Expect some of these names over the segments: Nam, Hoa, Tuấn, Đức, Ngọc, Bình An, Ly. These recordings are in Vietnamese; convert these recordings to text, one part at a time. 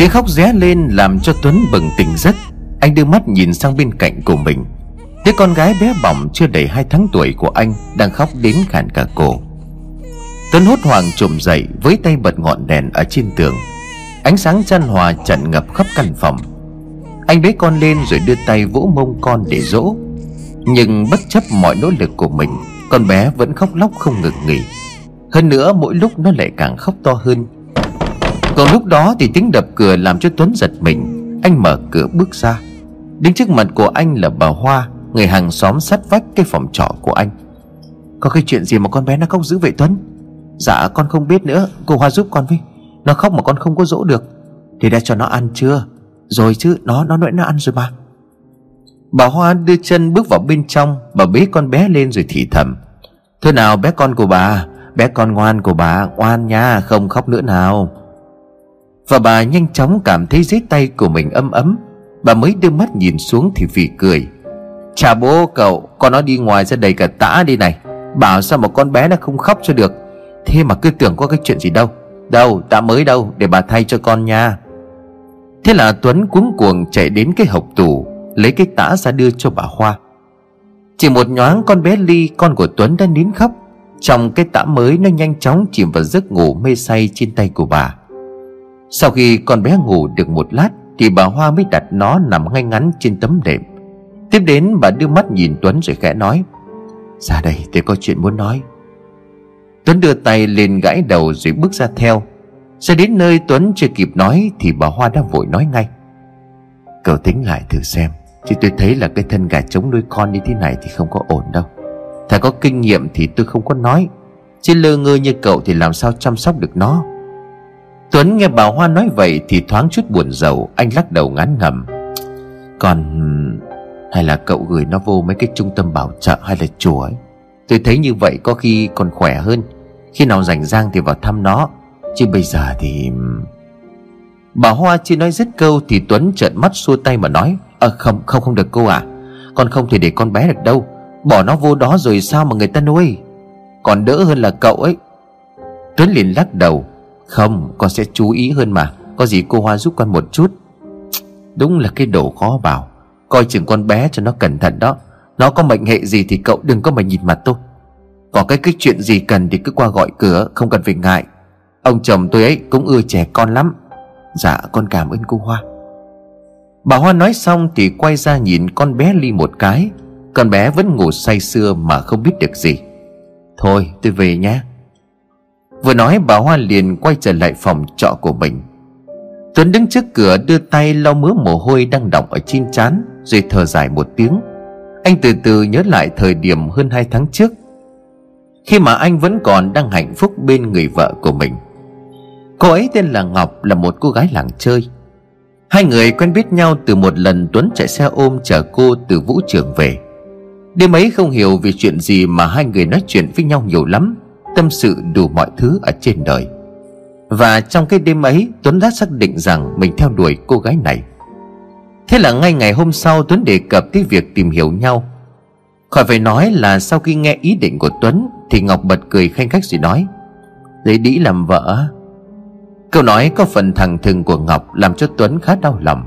Tiếng khóc ré lên làm cho Tuấn bừng tỉnh giấc. Anh đưa mắt nhìn sang bên cạnh của mình. Đứa con gái bé bỏng chưa đầy 2 tháng tuổi của anh đang khóc đến khàn cả cổ. Tuấn hốt hoảng trồm dậy, với tay bật ngọn đèn ở trên tường. Ánh sáng chan hòa tràn ngập khắp căn phòng. Anh bế con lên rồi đưa tay vỗ mông con để dỗ. Nhưng bất chấp mọi nỗ lực của mình, con bé vẫn khóc lóc không ngừng nghỉ. Hơn nữa mỗi lúc nó lại càng khóc to hơn. Còn lúc đó thì tiếng đập cửa làm cho Tuấn giật mình. Anh mở cửa bước ra. Đứng trước mặt của anh là bà Hoa, người hàng xóm sát vách cái phòng trọ của anh. Có cái chuyện gì mà con bé nó khóc dữ vậy Tuấn? Dạ con không biết nữa, cô Hoa giúp con với. Nó khóc mà con không có dỗ được. Thì đã cho nó ăn chưa? Rồi chứ, nó nói nó ăn rồi mà. Bà Hoa đưa chân bước vào bên trong. Bà bế con bé lên rồi thì thầm. Thôi nào bé con của bà, bé con ngoan của bà, ngoan nha, không khóc nữa nào. Và bà nhanh chóng cảm thấy dưới tay của mình ấm ấm. Bà mới đưa mắt nhìn xuống thì phì cười. Chà bố cậu, con nó đi ngoài ra đầy cả tã đi này. Bảo sao mà con bé nó không khóc cho được. Thế mà cứ tưởng có cái chuyện gì đâu. Đâu, tã mới đâu, để bà thay cho con nha. Thế là Tuấn cuống cuồng chạy đến cái hộc tủ, lấy cái tã ra đưa cho bà Hoa. Chỉ một nhoáng con bé Ly, con của Tuấn đã nín khóc. Trong cái tã mới nó nhanh chóng chìm vào giấc ngủ mê say trên tay của bà. Sau khi con bé ngủ được một lát thì bà Hoa mới đặt nó nằm ngay ngắn trên tấm đệm. Tiếp đến bà đưa mắt nhìn Tuấn rồi khẽ nói. Ra đây tôi có chuyện muốn nói. Tuấn đưa tay lên gãi đầu rồi bước ra theo. Sẽ đến nơi Tuấn chưa kịp nói thì bà Hoa đã vội nói ngay. Cậu tính lại thử xem, chứ tôi thấy là cái thân gà trống nuôi con như thế này thì không có ổn đâu. Thà có kinh nghiệm thì tôi không có nói, chứ lơ ngơ như cậu thì làm sao chăm sóc được nó. Tuấn nghe bà Hoa nói vậy thì thoáng chút buồn rầu. Anh lắc đầu ngán ngẩm. Còn hay là cậu gửi nó vô mấy cái trung tâm bảo trợ hay là chùa ấy. Tôi thấy như vậy có khi còn khỏe hơn. Khi nào rảnh rang thì vào thăm nó. Chứ bây giờ thì... Bà Hoa chưa nói dứt câu thì Tuấn trợn mắt xua tay mà nói. Không được cô ạ. Con không thể để con bé được đâu. Bỏ nó vô đó rồi sao mà người ta nuôi. Còn đỡ hơn là cậu ấy. Tuấn liền lắc đầu. Không, con sẽ chú ý hơn mà. Có gì cô Hoa giúp con một chút. Đúng là cái đồ khó bảo. Coi chừng con bé cho nó cẩn thận đó. Nó có mệnh hệ gì thì cậu đừng có mà nhìn mặt tôi. Có cái chuyện gì cần thì cứ qua gọi cửa, không cần phải ngại. Ông chồng tôi ấy cũng ưa trẻ con lắm. Dạ con cảm ơn cô Hoa. Bà Hoa nói xong thì quay ra nhìn con bé Ly một cái. Con bé vẫn ngủ say sưa mà không biết được gì. Thôi tôi về nhé. Vừa nói bà Hoa liền quay trở lại phòng trọ của mình. Tuấn đứng trước cửa đưa tay lau mớ mồ hôi đang đọng ở trên trán, rồi thở dài một tiếng. Anh từ từ nhớ lại thời điểm hơn 2 tháng trước, khi mà anh vẫn còn đang hạnh phúc bên người vợ của mình. Cô ấy tên là Ngọc, là một cô gái làng chơi. Hai người quen biết nhau từ một lần Tuấn chạy xe ôm chở cô từ vũ trường về. Đêm ấy không hiểu vì chuyện gì mà hai người nói chuyện với nhau nhiều lắm, tâm sự đủ mọi thứ ở trên đời. Và trong cái đêm ấy Tuấn đã xác định rằng mình theo đuổi cô gái này. Thế là ngay ngày hôm sau Tuấn đề cập tới việc tìm hiểu nhau. Khỏi phải nói là sau khi nghe ý định của Tuấn thì Ngọc bật cười khanh khách rồi nói. Lấy đĩ làm vợ. Câu nói có phần thẳng thừng của Ngọc làm cho Tuấn khá đau lòng.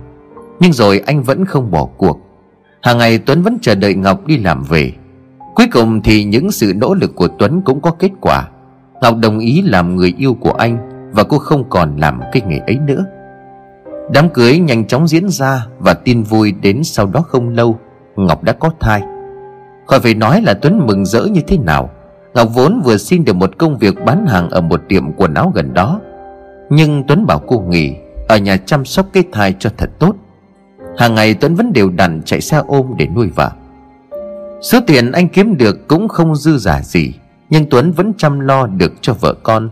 Nhưng rồi anh vẫn không bỏ cuộc. Hàng ngày Tuấn vẫn chờ đợi Ngọc đi làm về. Cuối cùng thì những sự nỗ lực của Tuấn cũng có kết quả. Ngọc đồng ý làm người yêu của anh và cô không còn làm cái nghề ấy nữa. Đám cưới nhanh chóng diễn ra và tin vui đến sau đó không lâu Ngọc đã có thai. Khỏi phải nói là Tuấn mừng rỡ như thế nào. Ngọc vốn vừa xin được một công việc bán hàng ở một tiệm quần áo gần đó, nhưng Tuấn bảo cô nghỉ ở nhà chăm sóc cái thai cho thật tốt. Hàng ngày Tuấn vẫn đều đặn chạy xe ôm để nuôi vợ. Số tiền anh kiếm được cũng không dư giả gì, nhưng Tuấn vẫn chăm lo được cho vợ con.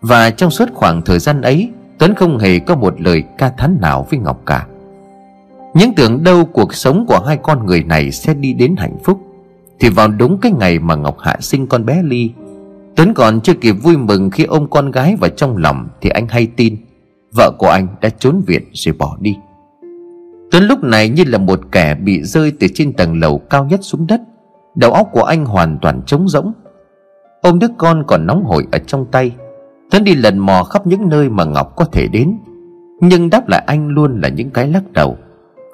Và trong suốt khoảng thời gian ấy Tuấn không hề có một lời ca thán nào với Ngọc cả. Những tưởng đâu cuộc sống của hai con người này sẽ đi đến hạnh phúc thì vào đúng cái ngày mà Ngọc hạ sinh con bé Ly, Tuấn còn chưa kịp vui mừng khi ôm con gái vào trong lòng thì anh hay tin vợ của anh đã trốn viện rồi bỏ đi. Tuấn lúc này như là một kẻ bị rơi từ trên tầng lầu cao nhất xuống đất. Đầu óc của anh hoàn toàn trống rỗng. Ôm đứa con còn nóng hổi ở trong tay, Tuấn đi lần mò khắp những nơi mà Ngọc có thể đến. nhưng đáp lại anh luôn là những cái lắc đầu.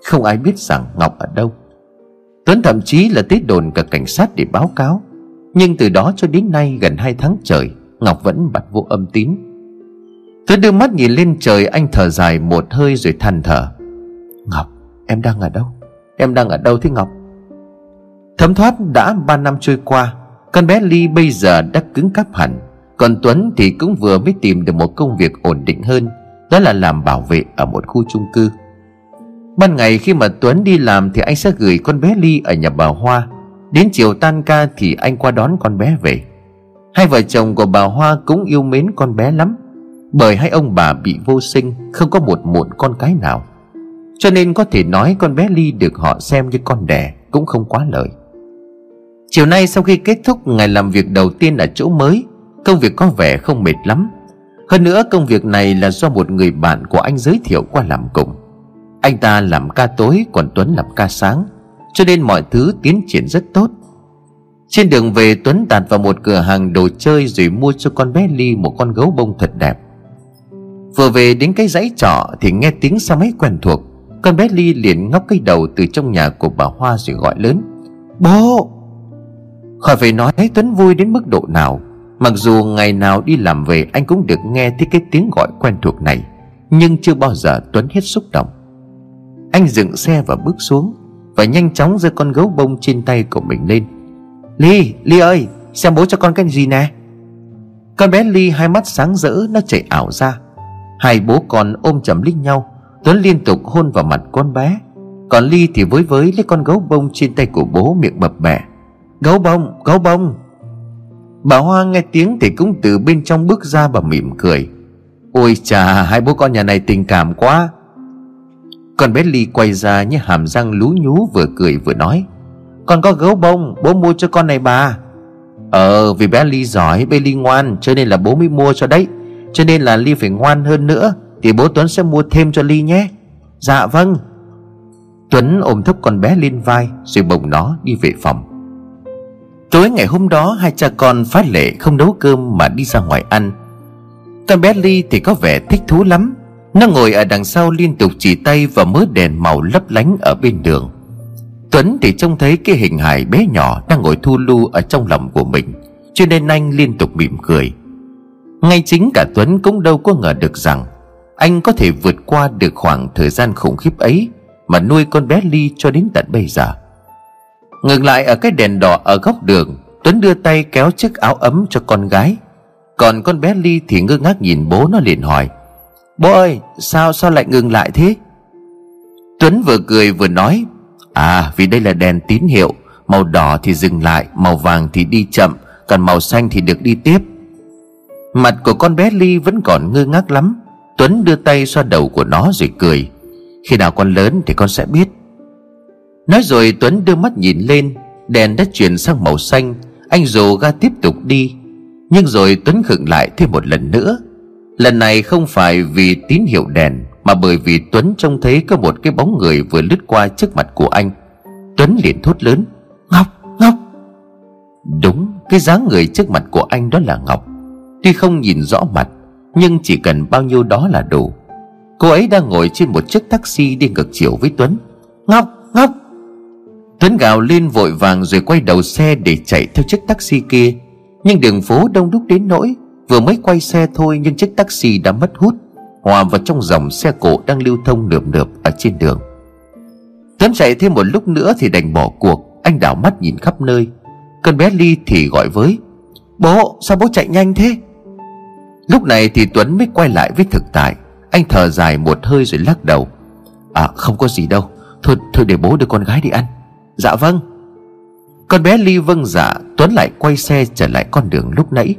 Không ai biết rằng Ngọc ở đâu. Tuấn thậm chí là tới đồn cả cảnh sát để báo cáo. Nhưng từ đó cho đến nay gần 2 tháng trời, Ngọc vẫn bặt vô âm tín. Tuấn đưa mắt nhìn lên trời, anh thở dài một hơi rồi than thở: Ngọc, em đang ở đâu? Em đang ở đâu thế Ngọc? Thấm thoát đã 3 năm trôi qua, con bé Ly bây giờ đã cứng cáp hẳn. Còn Tuấn thì cũng vừa mới tìm được một công việc ổn định hơn, đó là làm bảo vệ ở một khu chung cư. Ban ngày khi mà Tuấn đi làm thì anh sẽ gửi con bé Ly ở nhà bà Hoa. Đến chiều tan ca thì anh qua đón con bé về. Hai vợ chồng của bà Hoa cũng yêu mến con bé lắm, bởi hai ông bà bị vô sinh, không có một con cái nào, cho nên có thể nói con bé Ly được họ xem như con đẻ cũng không quá lời. Chiều nay sau khi kết thúc ngày làm việc đầu tiên ở chỗ mới, công việc có vẻ không mệt lắm. Hơn nữa công việc này là do một người bạn của anh giới thiệu qua làm cùng. Anh ta làm ca tối còn Tuấn làm ca sáng, cho nên mọi thứ tiến triển rất tốt. Trên đường về, Tuấn tạt vào một cửa hàng đồ chơi rồi mua cho con bé Ly một con gấu bông thật đẹp. Vừa về đến cái dãy trọ thì nghe tiếng xe máy quen thuộc. Con bé Ly liền ngóc cái đầu từ trong nhà của bà Hoa rồi gọi lớn: Bố! Khỏi phải nói Tuấn vui đến mức độ nào. Mặc dù ngày nào đi làm về anh cũng được nghe thấy cái tiếng gọi quen thuộc này, nhưng chưa bao giờ Tuấn hết xúc động. Anh dừng xe và bước xuống, và nhanh chóng giơ con gấu bông trên tay của mình lên. Ly! Ly ơi! Xem bố cho con cái gì nè! Con bé Ly hai mắt sáng rỡ, nó chạy ảo ra. Hai bố con ôm chầm lít nhau. Tuấn liên tục hôn vào mặt con bé, còn Ly thì với lấy con gấu bông trên tay của bố, miệng bập bẹ: Gấu bông! Gấu bông! Bà Hoa nghe tiếng thì cũng từ bên trong bước ra và mỉm cười: Ôi chà, hai bố con nhà này tình cảm quá. Con bé Ly quay ra như hàm răng lú nhú, vừa cười vừa nói: Con có gấu bông, bố mua cho con này bà. Vì bé Ly giỏi, bé Ly ngoan, cho nên là bố mới mua cho đấy. Cho nên là Ly phải ngoan hơn nữa thì bố Tuấn sẽ mua thêm cho Ly nhé. Dạ vâng. Tuấn ôm thấp con bé lên vai rồi bồng nó đi về phòng. Tối ngày hôm đó, hai cha con phá lệ không nấu cơm mà đi ra ngoài ăn. Con bé Ly thì có vẻ thích thú lắm. Nó ngồi ở đằng sau liên tục chỉ tay vào mớ đèn màu lấp lánh ở bên đường. Tuấn thì trông thấy cái hình hài bé nhỏ đang ngồi thu lu ở trong lòng của mình, cho nên anh liên tục mỉm cười. Ngay chính cả Tuấn cũng đâu có ngờ được rằng anh có thể vượt qua được khoảng thời gian khủng khiếp ấy mà nuôi con bé Ly cho đến tận bây giờ. Ngừng lại ở cái đèn đỏ ở góc đường, Tuấn đưa tay kéo chiếc áo ấm cho con gái. Còn con bé Ly thì ngơ ngác nhìn bố, nó liền hỏi: Bố ơi, sao lại ngừng lại thế? Tuấn vừa cười vừa nói: Vì đây là đèn tín hiệu. Màu đỏ thì dừng lại, màu vàng thì đi chậm, còn màu xanh thì được đi tiếp. Mặt của con bé Ly vẫn còn ngơ ngác lắm. Tuấn đưa tay xoa đầu của nó rồi cười: Khi nào con lớn thì con sẽ biết. Nói rồi Tuấn đưa mắt nhìn lên, đèn đã chuyển sang màu xanh. Anh rồ ga tiếp tục đi, nhưng rồi Tuấn khựng lại thêm một lần nữa. Lần này không phải vì tín hiệu đèn, mà bởi vì Tuấn trông thấy có một cái bóng người vừa lướt qua trước mặt của anh. Tuấn liền thốt lớn: Ngọc! Ngọc! Đúng, cái dáng người trước mặt của anh đó là Ngọc. Tuy không nhìn rõ mặt, nhưng chỉ cần bao nhiêu đó là đủ. Cô ấy đang ngồi trên một chiếc taxi đi ngược chiều với Tuấn. Ngọc! Ngọc! Tuấn gào lên vội vàng rồi quay đầu xe để chạy theo chiếc taxi kia. Nhưng đường phố đông đúc đến nỗi vừa mới quay xe thôi nhưng chiếc taxi đã mất hút, hòa vào trong dòng xe cộ đang lưu thông lượm lượp ở trên đường. Tuấn chạy thêm một lúc nữa thì đành bỏ cuộc. Anh đảo mắt nhìn khắp nơi. Con bé Ly thì gọi với: Bố, sao bố chạy nhanh thế? Lúc này thì Tuấn mới quay lại với thực tại. Anh thở dài một hơi rồi lắc đầu: Không có gì đâu. Thôi để bố đưa con gái đi ăn. Dạ vâng. Con bé Ly vâng dạ. Tuấn lại quay xe trở lại con đường lúc nãy.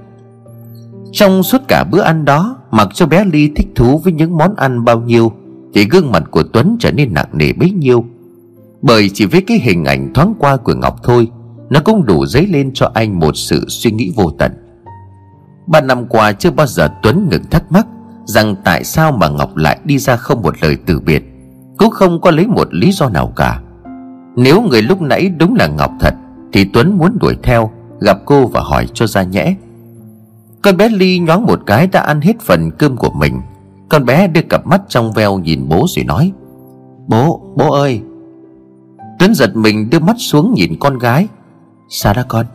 Trong suốt cả bữa ăn đó, mặc cho bé Ly thích thú với những món ăn bao nhiêu thì gương mặt của Tuấn trở nên nặng nề bấy nhiêu. Bởi chỉ với cái hình ảnh thoáng qua của Ngọc thôi, nó cũng đủ dấy lên cho anh một sự suy nghĩ vô tận. 3 năm qua chưa bao giờ Tuấn ngừng thắc mắc rằng tại sao mà Ngọc lại đi ra không một lời từ biệt, cũng không có lấy một lý do nào cả. Nếu người lúc nãy đúng là Ngọc thật thì Tuấn muốn đuổi theo gặp cô và hỏi cho ra nhẽ. Con bé Ly nhoáng một cái đã ăn hết phần cơm của mình. Con bé đưa cặp mắt trong veo nhìn bố rồi nói: Bố ơi. Tuấn giật mình đưa mắt xuống nhìn con gái: Sao đó con?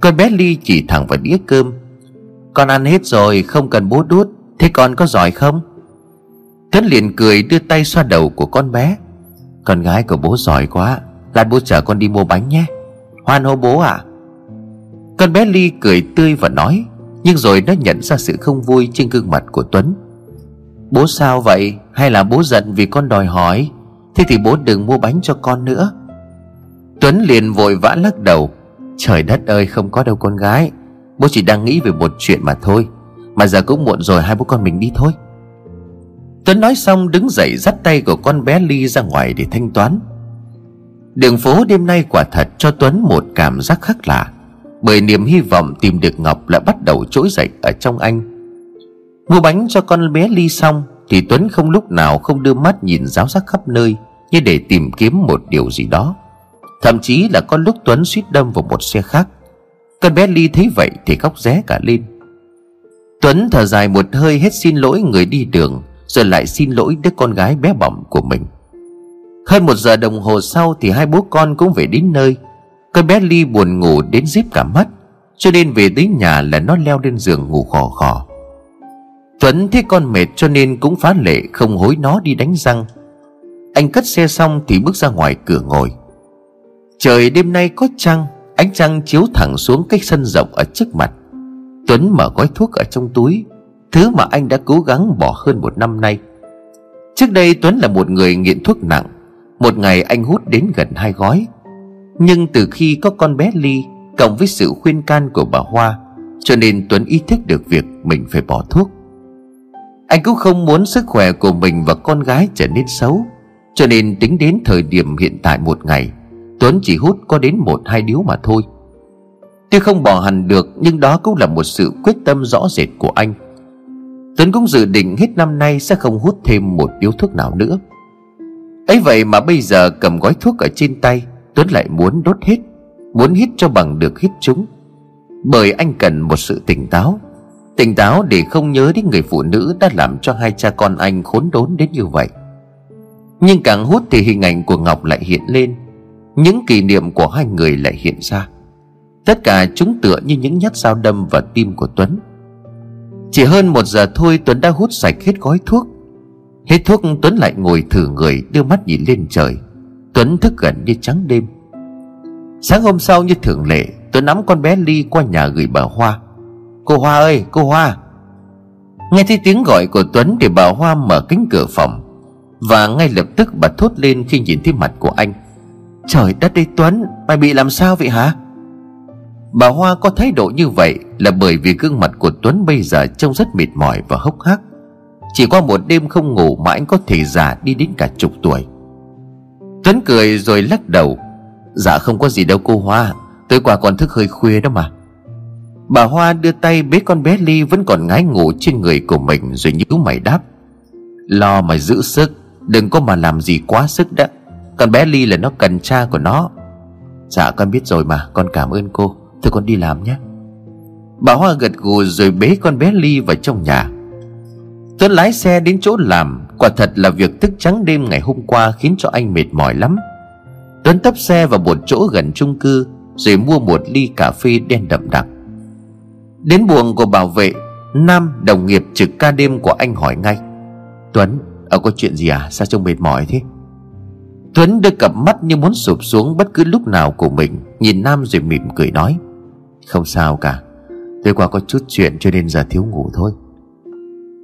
Con bé Ly chỉ thẳng vào đĩa cơm: Con ăn hết rồi, không cần bố đút. Thế con có giỏi không? Tuấn liền cười đưa tay xoa đầu của con bé: Con gái của bố giỏi quá. Lát bố chở con đi mua bánh nhé. Hoan hô bố ạ. Con bé Ly cười tươi và nói, nhưng rồi nó nhận ra sự không vui trên gương mặt của Tuấn: Bố sao vậy? Hay là bố giận vì con đòi hỏi? Thế thì bố đừng mua bánh cho con nữa. Tuấn liền vội vã lắc đầu: Trời đất ơi, không có đâu con gái. Bố chỉ đang nghĩ về một chuyện mà thôi. Mà giờ cũng muộn rồi, hai bố con mình đi thôi. Tuấn nói xong đứng dậy dắt tay của con bé Ly ra ngoài để thanh toán. Đường phố đêm nay quả thật cho Tuấn một cảm giác khác lạ, bởi niềm hy vọng tìm được Ngọc lại bắt đầu trỗi dậy ở trong anh. Mua bánh cho con bé Ly xong thì Tuấn không lúc nào không đưa mắt nhìn ráo rác khắp nơi như để tìm kiếm một điều gì đó. Thậm chí là có lúc Tuấn suýt đâm vào một xe khác. Con bé Ly thấy vậy thì khóc ré cả lên. Tuấn thở dài một hơi, hết xin lỗi người đi đường, rồi lại xin lỗi đứa con gái bé bỏng của mình. Hơn 1 giờ đồng hồ sau thì hai bố con cũng về đến nơi. Con bé Ly buồn ngủ đến díp cả mắt, cho nên về tới nhà là nó leo lên giường ngủ khò khò. Tuấn thấy con mệt cho nên cũng phá lệ không hối nó đi đánh răng. Anh cất xe xong thì bước ra ngoài cửa ngồi. Trời đêm nay có trăng, ánh trăng chiếu thẳng xuống cái sân rộng ở trước mặt. Tuấn mở gói thuốc ở trong túi, thứ mà anh đã cố gắng bỏ hơn 1 năm nay. Trước đây Tuấn là một người nghiện thuốc nặng, một ngày anh hút đến gần 2 gói. Nhưng từ khi có con bé Ly cộng với sự khuyên can của bà Hoa, cho nên Tuấn ý thức được việc mình phải bỏ thuốc. Anh cũng không muốn sức khỏe của mình và con gái trở nên xấu, cho nên tính đến thời điểm hiện tại một ngày Tuấn chỉ hút có đến 1-2 điếu mà thôi. Tuy không bỏ hẳn được nhưng đó cũng là một sự quyết tâm rõ rệt của anh. Tuấn cũng dự định hết năm nay sẽ không hút thêm 1 điếu thuốc nào nữa. Ấy vậy mà bây giờ cầm gói thuốc ở trên tay, Tuấn lại muốn đốt hết, muốn hít cho bằng được hít chúng. Bởi anh cần một sự tỉnh táo để không nhớ đến người phụ nữ đã làm cho hai cha con anh khốn đốn đến như vậy. Nhưng càng hút thì hình ảnh của Ngọc lại hiện lên, những kỷ niệm của hai người lại hiện ra. Tất cả chúng tựa như những nhát dao đâm vào tim của Tuấn. Chỉ hơn 1 giờ thôi, Tuấn đã hút sạch hết gói thuốc. Hết thuốc, Tuấn lại ngồi thử người, đưa mắt nhìn lên trời. Tuấn thức gần như trắng đêm. Sáng hôm sau như thường lệ, Tuấn nắm con bé Ly qua nhà gửi bà Hoa: Cô Hoa ơi, cô Hoa. Nghe thấy tiếng gọi của Tuấn thì bà Hoa mở cánh cửa phòng, và ngay lập tức bà thốt lên khi nhìn thấy mặt của anh: Trời đất ơi Tuấn, mày bị làm sao vậy hả? Bà Hoa có thái độ như vậy là bởi vì gương mặt của Tuấn bây giờ trông rất mệt mỏi và hốc hác. Chỉ qua 1 đêm không ngủ mà anh có thể già đi đến cả chục tuổi. Tuấn cười rồi lắc đầu: Dạ không có gì đâu cô Hoa, tối qua còn thức hơi khuya đó mà. Bà Hoa đưa tay bế con bé Ly vẫn còn ngái ngủ trên người của mình, rồi nhíu mày đáp: Lo mà giữ sức, đừng có mà làm gì quá sức đã. Con bé Ly là nó cần cha của nó. Dạ con biết rồi mà, con cảm ơn cô. Thôi con đi làm nhé. Bà Hoa gật gù rồi bế con bé Ly vào trong nhà. Tuấn lái xe đến chỗ làm. Quả thật là việc thức trắng đêm ngày hôm qua khiến cho anh mệt mỏi lắm. Tuấn tấp xe vào một chỗ gần chung cư, rồi mua một ly cà phê đen đậm đặc. Đến buồng của bảo vệ Nam, đồng nghiệp trực ca đêm của anh, hỏi ngay: Tuấn, có chuyện gì à? Sao trông mệt mỏi thế? Tuấn đưa cặp mắt như muốn sụp xuống bất cứ lúc nào của mình nhìn Nam rồi mỉm cười nói: Không sao cả, tối qua có chút chuyện cho nên giờ thiếu ngủ thôi.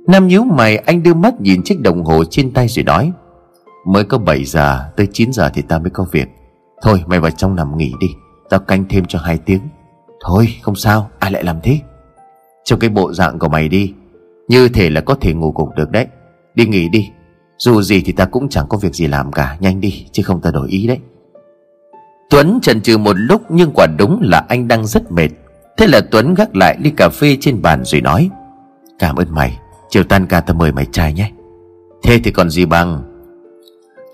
Nam nhíu mày, anh đưa mắt nhìn chiếc đồng hồ trên tay rồi nói: Mới có 7 giờ, tới 9 giờ thì ta mới có việc. Thôi mày vào trong nằm nghỉ đi, tao canh thêm cho 2 tiếng. Thôi không sao, ai lại làm thế? Trong cái bộ dạng của mày đi, như thể là có thể ngủ cùng được đấy. Đi nghỉ đi, dù gì thì ta cũng chẳng có việc gì làm cả. Nhanh đi, chứ không ta đổi ý đấy. Tuấn chần chừ một lúc, nhưng quả đúng là anh đang rất mệt. Thế là Tuấn gác lại ly cà phê trên bàn rồi nói: Cảm ơn mày, chiều tan ca ta mời mày trai nhé. Thế thì còn gì bằng.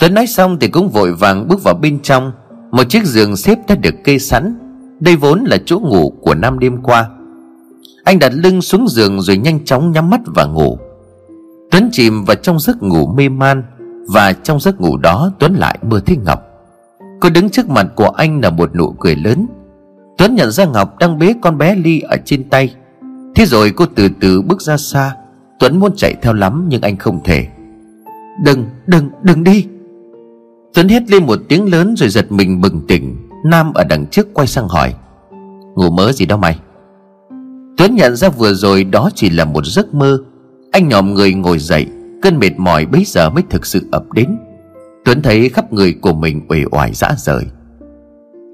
Tuấn nói xong thì cũng vội vàng bước vào bên trong. Một chiếc giường xếp đã được kê sẵn, đây vốn là chỗ ngủ của Nam đêm qua. Anh đặt lưng xuống giường rồi nhanh chóng nhắm mắt và ngủ. Tuấn chìm vào trong giấc ngủ mê man. Và trong giấc ngủ đó Tuấn lại mơ thấy Ngọc. Cô đứng trước mặt của anh là một nụ cười lớn. Tuấn nhận ra Ngọc đang bế con bé Ly ở trên tay. Thế rồi cô từ từ bước ra xa. Tuấn muốn chạy theo lắm nhưng anh không thể. Đừng đi! Tuấn hét lên một tiếng lớn rồi giật mình bừng tỉnh. Nam ở đằng trước quay sang hỏi: Ngủ mớ gì đó mày? Tuấn nhận ra vừa rồi đó chỉ là một giấc mơ. Anh nhòm người ngồi dậy. Cơn mệt mỏi bấy giờ mới thực sự ập đến. Tuấn thấy khắp người của mình uể oải rã rời.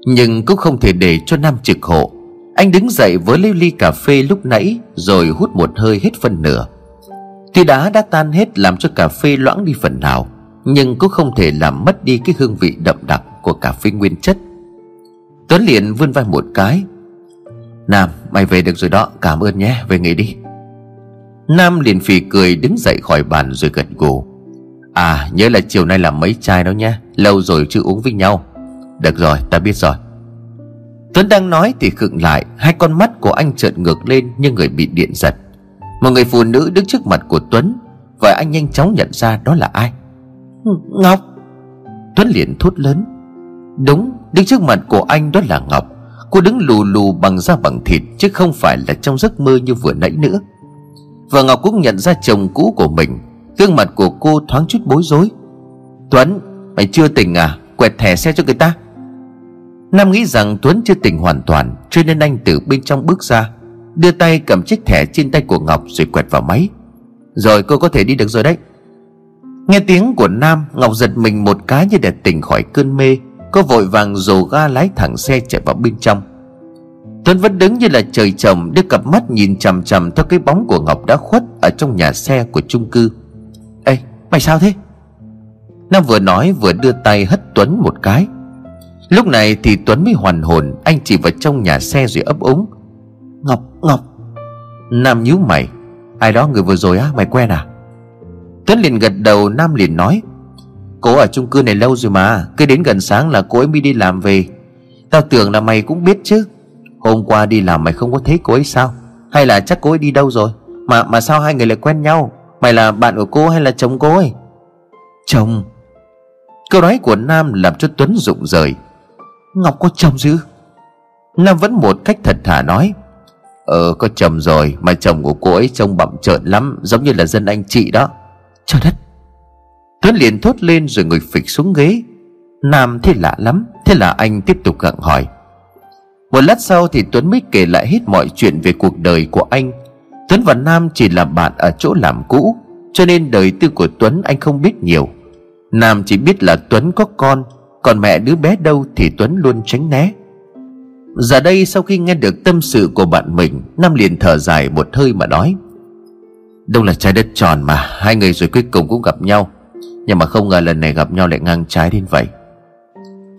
Nhưng cũng không thể để cho Nam trực hộ. Anh đứng dậy với lấy ly cà phê lúc nãy rồi hút một hơi hết phân nửa. Tuy đá đã tan hết làm cho cà phê loãng đi phần nào, nhưng cũng không thể làm mất đi cái hương vị đậm đặc của cà phê nguyên chất. Tuấn liền vươn vai một cái. Nam, mày về được rồi đó, cảm ơn nhé, về nghỉ đi. Nam liền phì cười đứng dậy khỏi bàn rồi gật gù. À, nhớ là chiều nay làm mấy chai đó nhé, lâu rồi chưa uống với nhau. Được rồi, ta biết rồi. Tuấn đang nói thì khựng lại. Hai con mắt của anh trợn ngược lên như người bị điện giật. Một người phụ nữ đứng trước mặt của Tuấn. Và anh nhanh chóng nhận ra đó là ai. Ngọc! Tuấn liền thốt lớn. Đúng, đứng trước mặt của anh đó là Ngọc. Cô đứng lù lù bằng da bằng thịt, chứ không phải là trong giấc mơ như vừa nãy nữa. Và Ngọc cũng nhận ra chồng cũ của mình. Gương mặt của cô thoáng chút bối rối. Tuấn, mày chưa tỉnh à? Quẹt thẻ xe cho người ta. Nam nghĩ rằng Tuấn chưa tỉnh hoàn toàn, cho nên anh từ bên trong bước ra, đưa tay cầm chiếc thẻ trên tay của Ngọc rồi quẹt vào máy. Rồi cô có thể đi được rồi đấy. Nghe tiếng của Nam, Ngọc giật mình một cái như để tỉnh khỏi cơn mê. Cô vội vàng dồ ga lái thẳng xe chạy vào bên trong. Tuấn vẫn đứng như là trời trồng, đưa cặp mắt nhìn chằm chằm theo cái bóng của Ngọc đã khuất ở trong nhà xe của chung cư. Ê, mày sao thế? Nam vừa nói vừa đưa tay hất Tuấn một cái. Lúc này thì Tuấn mới hoàn hồn. Anh chỉ vào trong nhà xe rồi ấp úng. Ngọc. Nam nhíu mày. Ai đó, người vừa rồi á, mày quen à? Tuấn liền gật đầu. Nam liền nói. Cô ở chung cư này lâu rồi mà, cứ đến gần sáng là cô ấy mới đi làm về. Tao tưởng là mày cũng biết chứ. Hôm qua đi làm mày không có thấy cô ấy sao? Hay là chắc cô ấy đi đâu rồi? Mà sao hai người lại quen nhau? Mày là bạn của cô hay là chồng cô ấy? Chồng? Câu nói của Nam làm cho Tuấn rụng rời. Ngọc có chồng chứ? Nam vẫn một cách thật thà nói. Có chồng rồi, mà chồng của cô ấy trông bặm trợn lắm, giống như là dân anh chị đó. Trời đất! Tuấn liền thốt lên rồi ngồi phịch xuống ghế. Nam thấy lạ lắm, thế là anh tiếp tục gặng hỏi. Một lát sau thì Tuấn mới kể lại hết mọi chuyện về cuộc đời của anh. Tuấn và Nam chỉ là bạn ở chỗ làm cũ, cho nên đời tư của Tuấn anh không biết nhiều. Nam chỉ biết là Tuấn có con, còn mẹ đứa bé đâu thì Tuấn luôn tránh né. Giờ đây sau khi nghe được tâm sự của bạn mình, Nam liền thở dài một hơi mà nói. Đâu là trái đất tròn mà, hai người rồi cuối cùng cũng gặp nhau. Nhưng mà không ngờ lần này gặp nhau lại ngang trái đến vậy.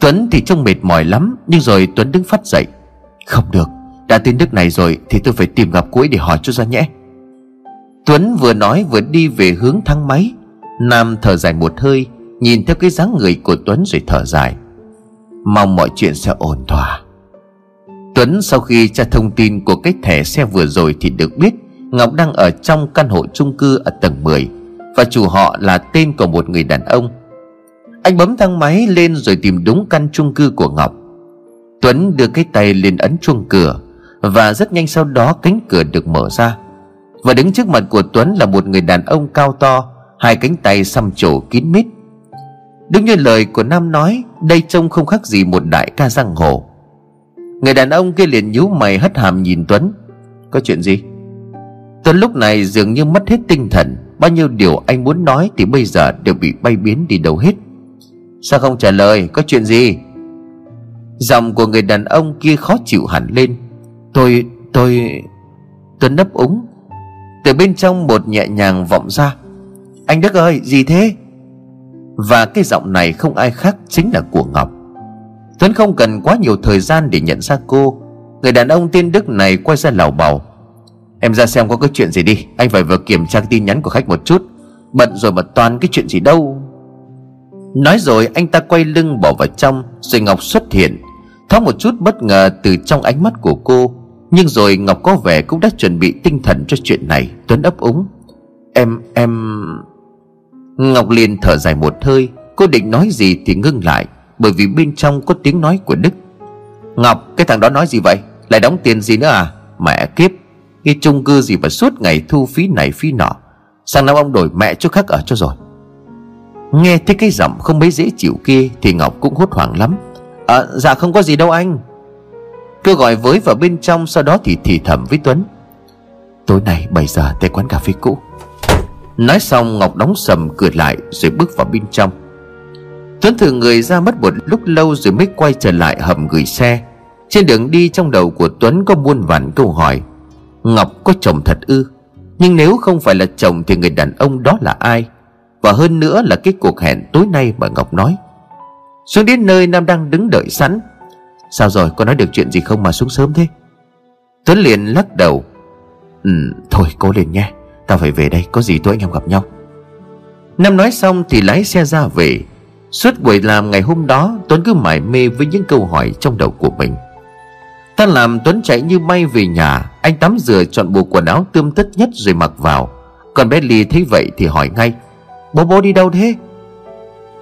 Tuấn thì trông mệt mỏi lắm, nhưng rồi Tuấn đứng phát dậy. Không được, đã tin Đức này rồi thì tôi phải tìm gặp cô ấy để hỏi cho ra nhẽ. Tuấn vừa nói vừa đi về hướng thang máy. Nam thở dài một hơi, nhìn theo cái dáng người của Tuấn rồi thở dài. Mong mọi chuyện sẽ ổn thỏa. Tuấn sau khi tra thông tin của cái thẻ xe vừa rồi thì được biết Ngọc đang ở trong căn hộ chung cư ở tầng 10. Và chủ họ là tên của một người đàn ông. Anh bấm thang máy lên rồi tìm đúng căn chung cư của Ngọc. Tuấn đưa cái tay lên ấn chuông cửa, và rất nhanh sau đó cánh cửa được mở ra. Và đứng trước mặt của Tuấn là một người đàn ông cao to, hai cánh tay xăm trổ kín mít. Đúng như lời của Nam nói, đây trông không khác gì một đại ca giang hồ. Người đàn ông kia liền nhíu mày hất hàm nhìn Tuấn. Có chuyện gì? Tuấn lúc này dường như mất hết tinh thần. Bao nhiêu điều anh muốn nói thì bây giờ đều bị bay biến đi đâu hết. Sao không trả lời? Có chuyện gì? Giọng của người đàn ông kia khó chịu hẳn lên. Tôi... Tuấn ấp úng. Từ bên trong một nhẹ nhàng vọng ra. Anh Đức ơi, gì thế? Và cái giọng này không ai khác chính là của Ngọc. Tuấn không cần quá nhiều thời gian để nhận ra cô. Người đàn ông tên Đức này quay ra lảo bảo. Em ra xem có cái chuyện gì đi. Anh phải vừa kiểm tra tin nhắn của khách một chút. Bận rồi mà toàn cái chuyện gì đâu. Nói rồi anh ta quay lưng bỏ vào trong. Rồi Ngọc xuất hiện. Thoáng một chút bất ngờ từ trong ánh mắt của cô. Nhưng rồi Ngọc có vẻ cũng đã chuẩn bị tinh thần cho chuyện này. Tuấn ấp úng. Em... Ngọc liền thở dài một hơi. Cô định nói gì thì ngưng lại, bởi vì bên trong có tiếng nói của Đức. Ngọc, cái thằng đó nói gì vậy? Lại đóng tiền gì nữa à? Mẹ kiếp, cái chung cư gì mà suốt ngày thu phí này phí nọ, sang năm ông đổi mẹ chỗ khác ở cho rồi. Nghe thấy cái giọng không mấy dễ chịu kia thì Ngọc cũng hốt hoảng lắm. Dạ không có gì đâu anh. Cứ gọi với vào bên trong, sau đó thì thì thầm với Tuấn. Tối nay 7 giờ tới quán cà phê cũ. Nói xong Ngọc đóng sầm cửa lại rồi bước vào bên trong. Tuấn thử người ra mất một lúc lâu rồi mới quay trở lại hầm gửi xe. Trên đường đi trong đầu của Tuấn có muôn vàn câu hỏi. Ngọc có chồng thật ư? Nhưng nếu không phải là chồng thì người đàn ông đó là ai? Và hơn nữa là cái cuộc hẹn tối nay mà Ngọc nói. Xuống đến nơi, Nam đang đứng đợi sẵn. Sao rồi, có nói được chuyện gì không mà xuống sớm thế? Tuấn liền lắc đầu. Thôi cố lên nha, tao phải về đây, có gì tối anh em gặp nhau. Nam nói xong thì lái xe ra về. Suốt buổi làm ngày hôm đó, Tuấn cứ mải mê với những câu hỏi trong đầu của mình. Ta làm Tuấn chạy như bay về nhà. Anh tắm rửa, chọn bộ quần áo tươm tất nhất rồi mặc vào. Còn bé Ly thấy vậy thì hỏi ngay, bố đi đâu thế?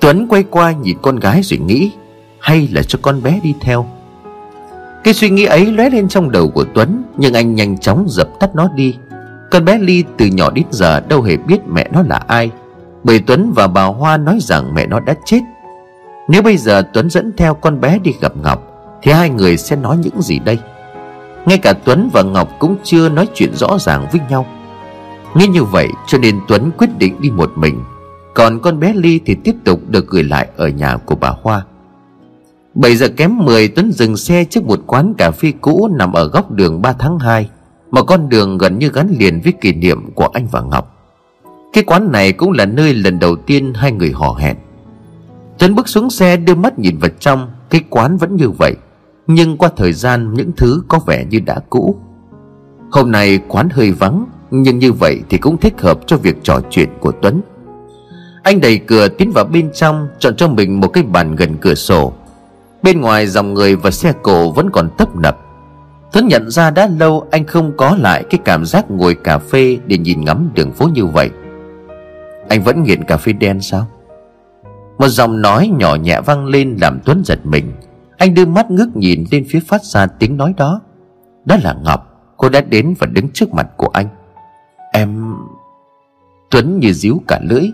Tuấn quay qua nhìn con gái rồi nghĩ, hay là cho con bé đi theo. Cái suy nghĩ ấy lóe lên trong đầu của Tuấn, nhưng anh nhanh chóng dập tắt nó đi. Con bé Ly từ nhỏ đến giờ đâu hề biết mẹ nó là ai, bởi Tuấn và bà Hoa nói rằng mẹ nó đã chết. Nếu bây giờ Tuấn dẫn theo con bé đi gặp Ngọc thì hai người sẽ nói những gì đây? Ngay cả Tuấn và Ngọc cũng chưa nói chuyện rõ ràng với nhau. Nghĩ như vậy cho nên Tuấn quyết định đi một mình, còn con bé Ly thì tiếp tục được gửi lại ở nhà của bà Hoa. 7 giờ kém 10, Tuấn dừng xe trước một quán cà phê cũ nằm ở góc đường 3 tháng 2, một con đường gần như gắn liền với kỷ niệm của anh và Ngọc. Cái quán này cũng là nơi lần đầu tiên hai người hò hẹn. Tuấn bước xuống xe, đưa mắt nhìn vào trong. Cái quán vẫn như vậy, nhưng qua thời gian những thứ có vẻ như đã cũ. Hôm nay quán hơi vắng, nhưng như vậy thì cũng thích hợp cho việc trò chuyện của Tuấn. Anh đẩy cửa tiến vào bên trong, chọn cho mình một cái bàn gần cửa sổ. Bên ngoài dòng người và xe cộ vẫn còn tấp nập. Tuấn nhận ra đã lâu anh không có lại cái cảm giác ngồi cà phê để nhìn ngắm đường phố như vậy. Anh vẫn nghiện cà phê đen sao? Một giọng nói nhỏ nhẹ vang lên làm Tuấn giật mình. Anh đưa mắt ngước nhìn lên phía phát ra tiếng nói đó. Đó là Ngọc, cô đã đến và đứng trước mặt của anh. Em... Tuấn như díu cả lưỡi,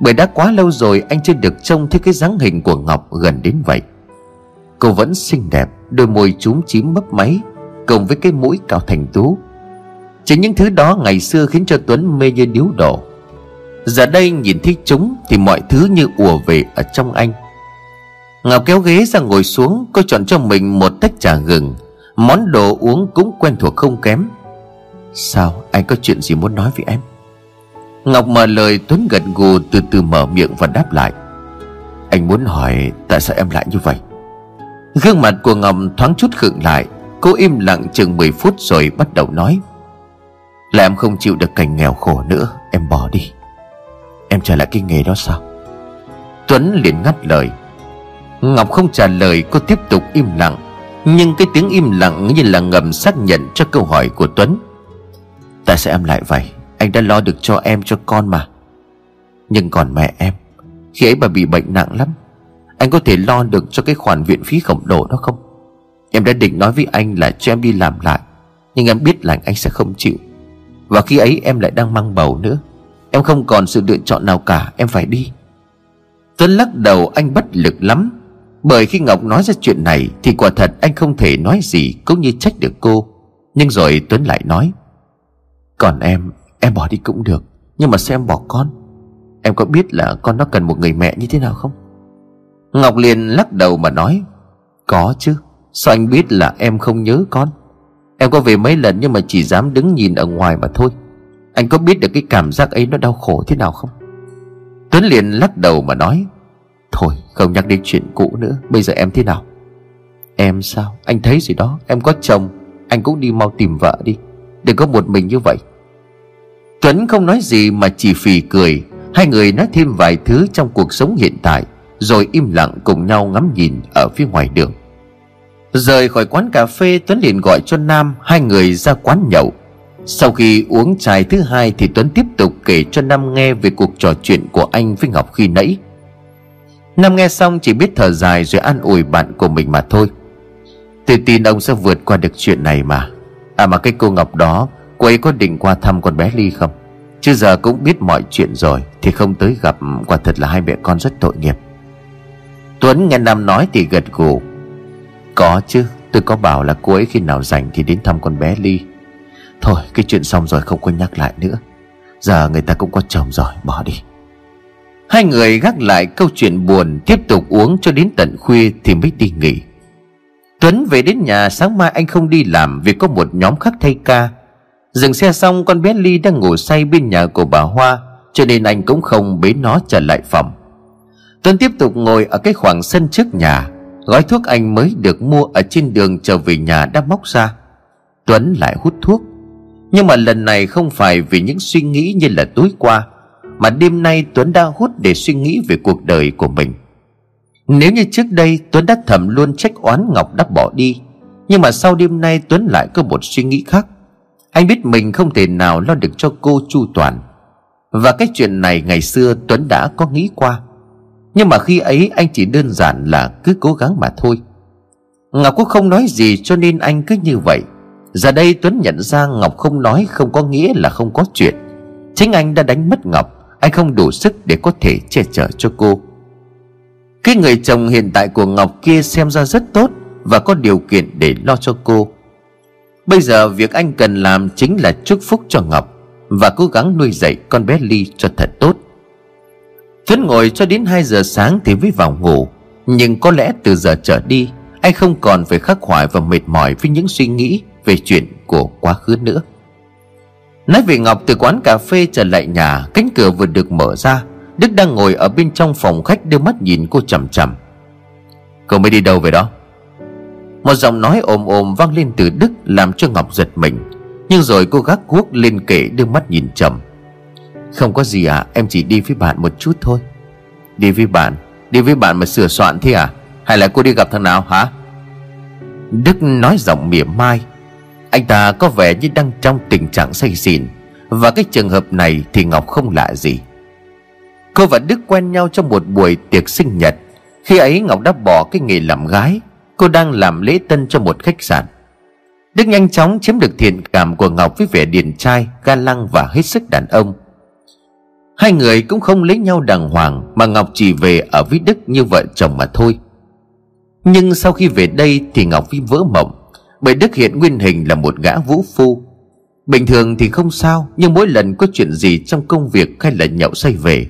bởi đã quá lâu rồi anh chưa được trông thấy cái dáng hình của Ngọc gần đến vậy. Cô vẫn xinh đẹp, đôi môi chúm chím mấp máy cộng với cái mũi cao thành tú. Chính những thứ đó ngày xưa khiến cho Tuấn mê như điếu đổ. Giờ đây nhìn thấy chúng thì mọi thứ như ùa về ở trong anh. Ngọc kéo ghế ra ngồi xuống. Cô chọn cho mình một tách trà gừng, món đồ uống cũng quen thuộc không kém. Sao, anh có chuyện gì muốn nói với em? Ngọc mở lời. Tuấn gật gù, từ từ mở miệng và đáp lại. Anh muốn hỏi tại sao em lại như vậy. Gương mặt của Ngọc thoáng chút khựng lại. Cô im lặng chừng 10 phút rồi bắt đầu nói. Là em không chịu được cảnh nghèo khổ nữa, em bỏ đi. Em trở lại cái nghề đó sao? Tuấn liền ngắt lời. Ngọc không trả lời, cô tiếp tục im lặng. Nhưng cái tiếng im lặng như là ngầm xác nhận cho câu hỏi của Tuấn. Tại sao em lại vậy? Anh đã lo được cho em, cho con mà. Nhưng còn mẹ em, khi ấy bà bị bệnh nặng lắm. Anh có thể lo được cho cái khoản viện phí khổng lồ đó không? Em đã định nói với anh là cho em đi làm lại, nhưng em biết là anh sẽ không chịu. Và khi ấy em lại đang mang bầu nữa. Em không còn sự lựa chọn nào cả, em phải đi. Tuấn lắc đầu, anh bất lực lắm. Bởi khi Ngọc nói ra chuyện này thì quả thật anh không thể nói gì cũng như trách được cô. Nhưng rồi Tuấn lại nói. Còn em bỏ đi cũng được, nhưng mà sao em bỏ con? Em có biết là con nó cần một người mẹ như thế nào không? Ngọc liền lắc đầu mà nói. Có chứ, sao anh biết là em không nhớ con? Em có về mấy lần nhưng mà chỉ dám đứng nhìn ở ngoài mà thôi. Anh có biết được cái cảm giác ấy nó đau khổ thế nào không? Tuấn liền lắc đầu mà nói. Thôi không nhắc đến chuyện cũ nữa, bây giờ em thế nào? Em sao? Anh thấy rồi đó, em có chồng. Anh cũng đi mau tìm vợ đi, đừng có một mình như vậy. Tuấn không nói gì mà chỉ phì cười. Hai người nói thêm vài thứ trong cuộc sống hiện tại, rồi im lặng cùng nhau ngắm nhìn ở phía ngoài đường. Rời khỏi quán cà phê, Tuấn liền gọi cho Nam. Hai người ra quán nhậu. Sau khi uống chai thứ hai thì Tuấn tiếp tục kể cho Nam nghe về cuộc trò chuyện của anh với Ngọc khi nãy. Nam nghe xong chỉ biết thở dài rồi an ủi bạn của mình mà thôi. Tôi tin ông sẽ vượt qua được chuyện này mà. À mà cái cô Ngọc đó, cô ấy có định qua thăm con bé Ly không? Chứ giờ cũng biết mọi chuyện rồi thì không tới gặp, quả thật là hai mẹ con rất tội nghiệp. Tuấn nghe Nam nói thì gật gù. Có chứ, tôi có bảo là cô ấy khi nào rảnh thì đến thăm con bé Ly. Thôi cái chuyện xong rồi không có nhắc lại nữa. Giờ người ta cũng có chồng rồi, bỏ đi. Hai người gác lại câu chuyện buồn, tiếp tục uống cho đến tận khuya thì mới đi nghỉ. Tuấn về đến nhà, sáng mai anh không đi làm vì có một nhóm khác thay ca. Dừng xe xong, con bé Ly đang ngủ say bên nhà của bà Hoa, cho nên anh cũng không bế nó trở lại phòng. Tuấn tiếp tục ngồi ở cái khoảng sân trước nhà. Gói thuốc anh mới được mua ở trên đường trở về nhà đã móc ra. Tuấn lại hút thuốc, nhưng mà lần này không phải vì những suy nghĩ như là tối qua, mà đêm nay Tuấn đã hút để suy nghĩ về cuộc đời của mình. Nếu như trước đây Tuấn đã thầm luôn trách oán Ngọc đã bỏ đi, nhưng mà sau đêm nay Tuấn lại có một suy nghĩ khác. Anh biết mình không thể nào lo được cho cô chu toàn, và cái chuyện này ngày xưa Tuấn đã có nghĩ qua, nhưng mà khi ấy anh chỉ đơn giản là cứ cố gắng mà thôi. Ngọc cũng không nói gì, cho nên anh cứ như vậy. Giờ đây Tuấn nhận ra Ngọc không nói không có nghĩa là không có chuyện. Chính anh đã đánh mất Ngọc, anh không đủ sức để có thể che chở cho cô. Cái người chồng hiện tại của Ngọc kia xem ra rất tốt và có điều kiện để lo cho cô. Bây giờ việc anh cần làm chính là chúc phúc cho Ngọc và cố gắng nuôi dạy con bé Ly cho thật tốt. Tuấn ngồi cho đến 2 giờ sáng thì mới vào ngủ. Nhưng có lẽ từ giờ trở đi, anh không còn phải khắc khoải và mệt mỏi với những suy nghĩ về chuyện của quá khứ nữa. Nói về Ngọc, từ quán cà phê trở lại nhà, cánh cửa vừa được mở ra, Đức đang ngồi ở bên trong phòng khách đưa mắt nhìn cô chằm chằm. Cậu mới đi đâu về đó? Một giọng nói ồm vang lên từ Đức làm cho Ngọc giật mình, nhưng rồi cô gác guốc lên kệ đưa mắt nhìn trầm. Không có gì à, em chỉ đi với bạn một chút thôi. Đi với bạn? Đi với bạn mà sửa soạn thế à? Hay là cô đi gặp thằng nào hả? Đức nói giọng mỉa mai. Anh ta có vẻ như đang trong tình trạng say xỉn, và cái trường hợp này thì Ngọc không lạ gì. Cô và Đức quen nhau trong một buổi tiệc sinh nhật. Khi ấy Ngọc đã bỏ cái nghề làm gái, cô đang làm lễ tân cho một khách sạn. Đức nhanh chóng chiếm được thiện cảm của Ngọc với vẻ điển trai, ga lăng và hết sức đàn ông. Hai người cũng không lấy nhau đàng hoàng, mà Ngọc chỉ về ở với Đức như vợ chồng mà thôi. Nhưng sau khi về đây thì Ngọc bị vỡ mộng, bởi Đức hiện nguyên hình là một gã vũ phu. Bình thường thì không sao, nhưng mỗi lần có chuyện gì trong công việc hay là nhậu say về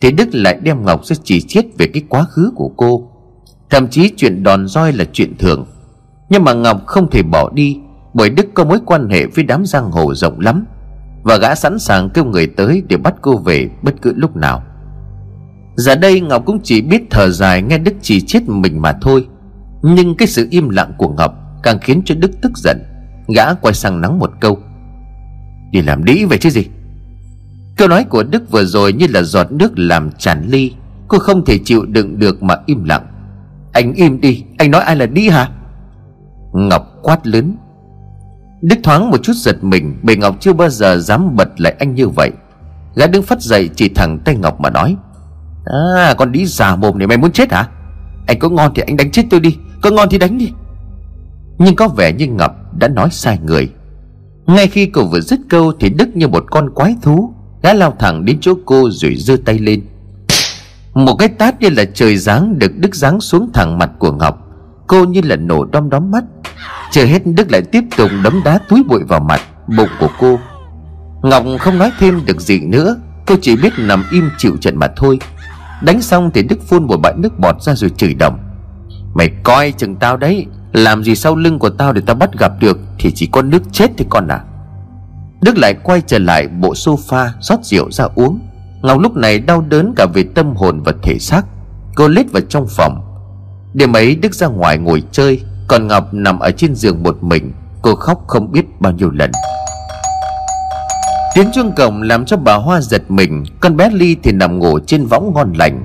thì Đức lại đem Ngọc ra chỉ chiết về cái quá khứ của cô. Thậm chí chuyện đòn roi là chuyện thường, nhưng mà Ngọc không thể bỏ đi, bởi Đức có mối quan hệ với đám giang hồ rộng lắm, và gã sẵn sàng kêu người tới để bắt cô về bất cứ lúc nào. Giờ đây Ngọc cũng chỉ biết thở dài nghe Đức chỉ chiết mình mà thôi. Nhưng cái sự im lặng của Ngọc càng khiến cho Đức tức giận. Gã quay sang mắng một câu. Đi làm đĩ vậy chứ gì? Câu nói của Đức vừa rồi như là giọt nước làm tràn ly. Cô không thể chịu đựng được mà im lặng. Anh im đi, anh nói ai là đĩ hả? Ngọc quát lớn. Đức thoáng một chút giật mình, bởi Ngọc chưa bao giờ dám bật lại anh như vậy. Gã đứng phắt dậy chỉ thẳng tay Ngọc mà nói. À, con đĩ giả mồm này mày muốn chết hả? Anh có ngon thì anh đánh chết tôi đi, có ngon thì đánh đi. Nhưng có vẻ như Ngọc đã nói sai người. Ngay khi cô vừa dứt câu thì Đức như một con quái thú, gã lao thẳng đến chỗ cô rồi giơ tay lên. Một cái tát như là trời giáng được Đức giáng xuống thẳng mặt của Ngọc. Cô như là nổ đom đóm mắt. Chưa hết, Đức lại tiếp tục đấm đá túi bụi vào mặt, bụng của cô. Ngọc không nói thêm được gì nữa, cô chỉ biết nằm im chịu trận mà thôi. Đánh xong thì Đức phun một bãi nước bọt ra rồi chửi đồng. Mày coi chừng tao đấy, làm gì sau lưng của tao để tao bắt gặp được thì chỉ có nước chết thôi con à. Đức lại quay trở lại bộ sofa rót rượu ra uống. Ngọc lúc này đau đớn cả về tâm hồn và thể xác. Cô lết vào trong phòng. Đêm ấy Đức ra ngoài ngồi chơi, còn Ngọc nằm ở trên giường một mình. Cô khóc không biết bao nhiêu lần. Tiếng chuông cổng làm cho bà Hoa giật mình. Con bé Ly thì nằm ngủ trên võng ngon lành.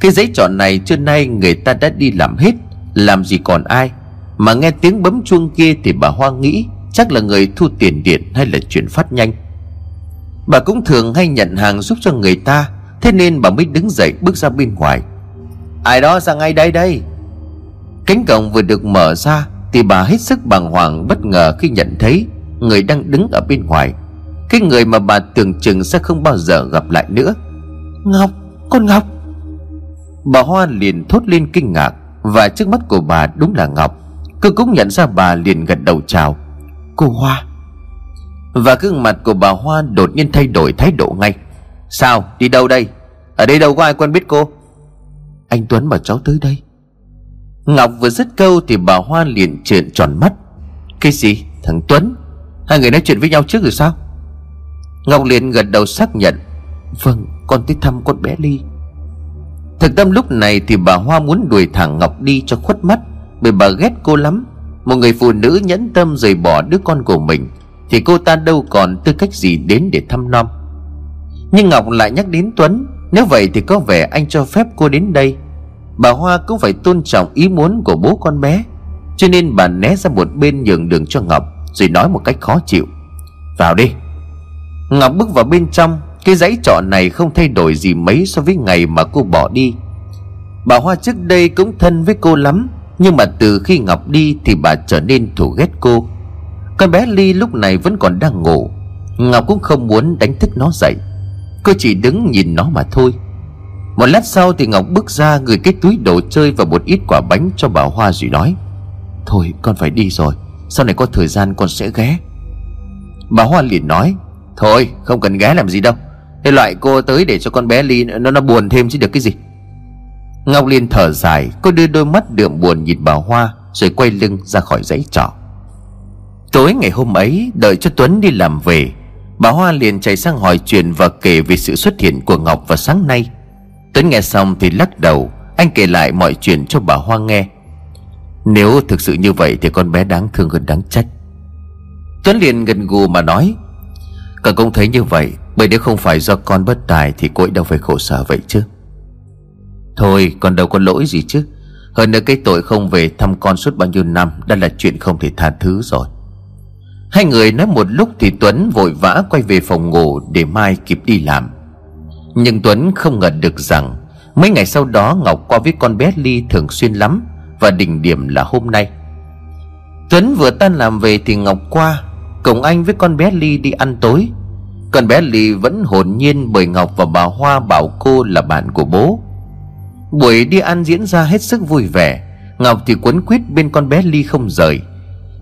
Cái dãy trọ này trưa nay người ta đã đi làm hết, làm gì còn ai. Mà nghe tiếng bấm chuông kia thì bà Hoa nghĩ chắc là người thu tiền điện hay là chuyển phát nhanh. Bà cũng thường hay nhận hàng giúp cho người ta, thế nên bà mới đứng dậy bước ra bên ngoài. Ai đó ra ngay đây đây. Cánh cổng vừa được mở ra thì bà hết sức bàng hoàng, bất ngờ khi nhận thấy người đang đứng ở bên ngoài, cái người mà bà tưởng chừng sẽ không bao giờ gặp lại nữa. Ngọc, con Ngọc. Bà Hoa liền thốt lên kinh ngạc, và trước mắt của bà đúng là Ngọc. Cô cũng nhận ra bà, liền gật đầu chào. Cô Hoa. Và gương mặt của bà Hoa đột nhiên thay đổi thái độ ngay. Sao, đi đâu đây? Ở đây đâu có ai quen biết cô. Anh Tuấn bảo cháu tới đây. Ngọc vừa dứt câu thì bà Hoa liền trợn tròn mắt. Cái gì? Thằng Tuấn? Hai người nói chuyện với nhau trước rồi sao? Ngọc liền gật đầu xác nhận. Vâng, con tới thăm con bé Ly. Thực tâm lúc này thì bà Hoa muốn đuổi thẳng Ngọc đi cho khuất mắt, bởi bà ghét cô lắm. Một người phụ nữ nhẫn tâm rời bỏ đứa con của mình thì cô ta đâu còn tư cách gì đến để thăm nom. Nhưng Ngọc lại nhắc đến Tuấn. Nếu vậy thì có vẻ anh cho phép cô đến đây. Bà Hoa cũng phải tôn trọng ý muốn của bố con bé, cho nên bà né ra một bên nhường đường cho Ngọc, rồi nói một cách khó chịu. Vào đi. Ngọc bước vào bên trong. Cái dãy trọ này không thay đổi gì mấy so với ngày mà cô bỏ đi. Bà Hoa trước đây cũng thân với cô lắm, nhưng mà từ khi Ngọc đi thì bà trở nên thù ghét cô. Con bé Ly lúc này vẫn còn đang ngủ. Ngọc cũng không muốn đánh thức nó dậy, cô chỉ đứng nhìn nó mà thôi. Một lát sau thì Ngọc bước ra, gửi cái túi đồ chơi và một ít quả bánh cho bà Hoa rồi nói: Thôi con phải đi rồi, sau này có thời gian con sẽ ghé. Bà Hoa liền nói: Thôi không cần ghé làm gì đâu, thế loại cô tới để cho con bé Ly nó buồn thêm chứ được cái gì. Ngọc liền thở dài. Cô đưa đôi mắt đượm buồn nhìn bà Hoa, rồi quay lưng ra khỏi dãy trọ. Tối ngày hôm ấy, đợi cho Tuấn đi làm về, bà Hoa liền chạy sang hỏi chuyện và kể về sự xuất hiện của Ngọc vào sáng nay. Tuấn nghe xong thì lắc đầu. Anh kể lại mọi chuyện cho bà Hoa nghe. Nếu thực sự như vậy thì con bé đáng thương hơn đáng trách. Tuấn liền gật gù mà nói: Con cũng thấy như vậy, bởi nếu không phải do con bất tài thì cô ấy đâu phải khổ sở vậy chứ. Thôi con đâu có lỗi gì chứ. Hơn nữa cái tội không về thăm con suốt bao nhiêu năm đã là chuyện không thể tha thứ rồi. Hai người nói một lúc thì Tuấn vội vã quay về phòng ngủ để mai kịp đi làm. Nhưng Tuấn không ngờ được rằng mấy ngày sau đó Ngọc qua với con bé Ly thường xuyên lắm, và đỉnh điểm là hôm nay. Tuấn vừa tan làm về thì Ngọc qua cùng anh với con bé Ly đi ăn tối. Con bé Ly vẫn hồn nhiên bởi Ngọc và bà Hoa bảo cô là bạn của bố. Buổi đi ăn diễn ra hết sức vui vẻ. Ngọc thì quấn quýt bên con bé Ly không rời.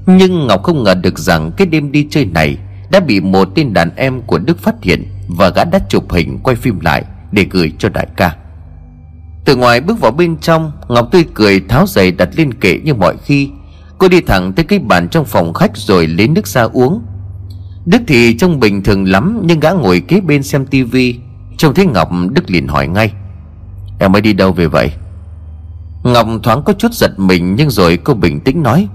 Nhưng Ngọc không ngờ được rằng cái đêm đi chơi này đã bị một tên đàn em của Đức phát hiện, và gã đã chụp hình quay phim lại để gửi cho đại ca. Từ ngoài bước vào bên trong, Ngọc tươi cười tháo giày đặt lên kệ như mọi khi. Cô đi thẳng tới cái bàn trong phòng khách rồi lấy nước ra uống. Đức thì trông bình thường lắm, nhưng gã ngồi kế bên xem tivi. Trông thấy Ngọc, Đức liền hỏi ngay: Em mới đi đâu về vậy? Ngọc thoáng có chút giật mình, nhưng rồi cô bình tĩnh nói: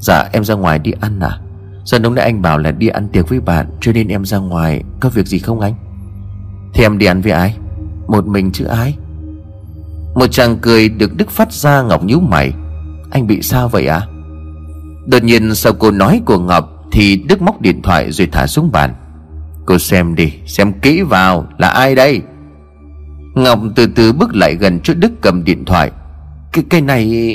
Dạ em ra ngoài đi ăn à? Giờ đúng nãy anh bảo là đi ăn tiệc với bạn, cho nên em ra ngoài. Có việc gì không anh? Thì em đi ăn với ai? Một mình chứ ai. Một tràng cười được Đức phát ra. Ngọc nhíu mày: Anh bị sao vậy à? Đột nhiên sau câu nói của Ngọc thì Đức móc điện thoại rồi thả xuống bàn. Cô xem đi, xem kỹ vào, là ai đây? Ngọc từ từ bước lại gần chỗ Đức cầm điện thoại. Cái này...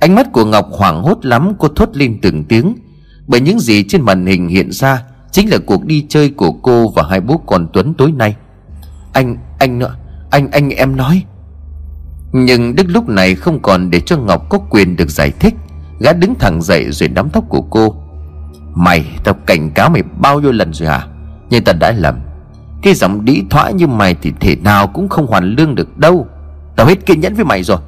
Ánh mắt của Ngọc hoảng hốt lắm. Cô thốt lên từng tiếng, bởi những gì trên màn hình hiện ra chính là cuộc đi chơi của cô và hai bố con Tuấn tối nay. Anh em nói. Nhưng Đức lúc này không còn để cho Ngọc có quyền được giải thích. Gã đứng thẳng dậy rồi nắm tóc của cô. Mày, tao cảnh cáo mày bao nhiêu lần rồi hả? Nhưng tao đã lầm. Cái giọng đĩ thoã như mày thì thể nào cũng không hoàn lương được đâu. Tao hết kiên nhẫn với mày rồi.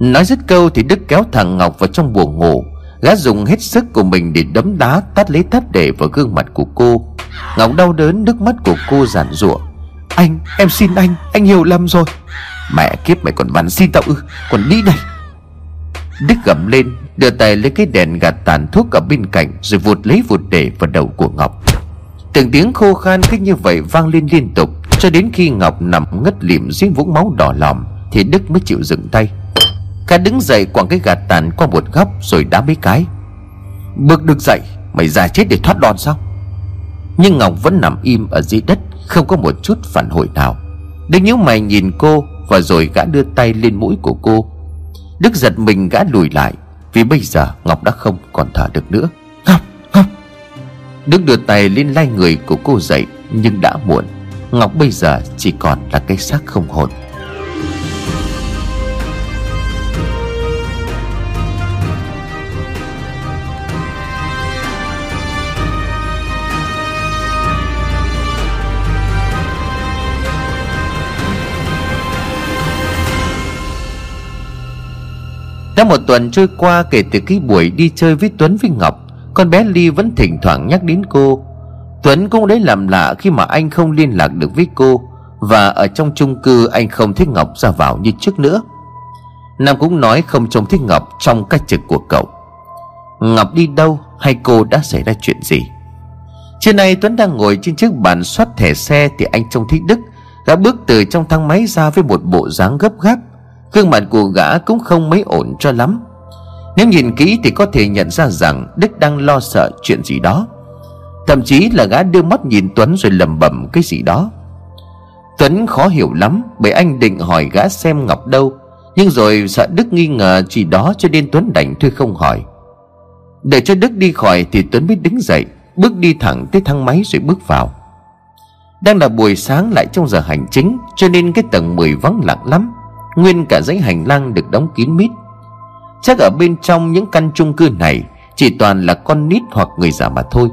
Nói dứt câu thì Đức kéo thằng Ngọc vào trong buồng ngủ. Gã dùng hết sức của mình để đấm đá, tát lấy tát để vào gương mặt của cô. Ngọc đau đớn, nước mắt của cô giàn giụa. Anh, em xin anh hiểu lầm rồi. Mẹ kiếp, mày còn van xin tao ư? Còn đi đây. Đức gầm lên, đưa tay lấy cái đèn gạt tàn thuốc ở bên cạnh rồi vụt lấy vụt để vào đầu của Ngọc. Từng tiếng khô khan cứ như vậy vang lên liên tục, cho đến khi Ngọc nằm ngất lịm dưới vũng máu đỏ lòm thì Đức mới chịu dừng tay. Gã đứng dậy quẳng cái gạt tàn qua một góc rồi đá mấy cái. Bực được dậy, mày già chết để thoát đòn sao? Nhưng Ngọc vẫn nằm im ở dưới đất, không có một chút phản hồi nào. Đức nhíu mày nhìn cô, và rồi gã đưa tay lên mũi của cô. Đức giật mình, gã lùi lại, vì bây giờ Ngọc đã không còn thở được nữa. Ngọc, Ngọc! Đức đưa tay lên lai người của cô dậy, nhưng đã muộn. Ngọc bây giờ chỉ còn là cái xác không hồn. Đã một tuần trôi qua kể từ cái buổi đi chơi với Tuấn với Ngọc, con bé Ly vẫn thỉnh thoảng nhắc đến cô. Tuấn cũng lấy làm lạ khi mà anh không liên lạc được với cô, và ở trong chung cư anh không thấy Ngọc ra vào như trước nữa. Nam cũng nói không trông thấy Ngọc trong các trực của cậu. Ngọc đi đâu hay cô đã xảy ra chuyện gì? Trưa nay Tuấn đang ngồi trên chiếc bàn soát thẻ xe thì anh trông thấy Đức. Gã bước từ trong thang máy ra với một bộ dáng gấp gáp. Gương mặt của gã cũng không mấy ổn cho lắm. Nếu nhìn kỹ thì có thể nhận ra rằng Đức đang lo sợ chuyện gì đó. Thậm chí là gã đưa mắt nhìn Tuấn rồi lẩm bẩm cái gì đó. Tuấn khó hiểu lắm, bởi anh định hỏi gã xem Ngọc đâu, nhưng rồi sợ Đức nghi ngờ chỉ đó cho nên Tuấn đành thôi không hỏi. Để cho Đức đi khỏi thì Tuấn mới đứng dậy, bước đi thẳng tới thang máy rồi bước vào. Đang là buổi sáng lại trong giờ hành chính, cho nên cái tầng 10 vắng lặng lắm. Nguyên cả dãy hành lang được đóng kín mít. Chắc ở bên trong những căn chung cư này chỉ toàn là con nít hoặc người già mà thôi.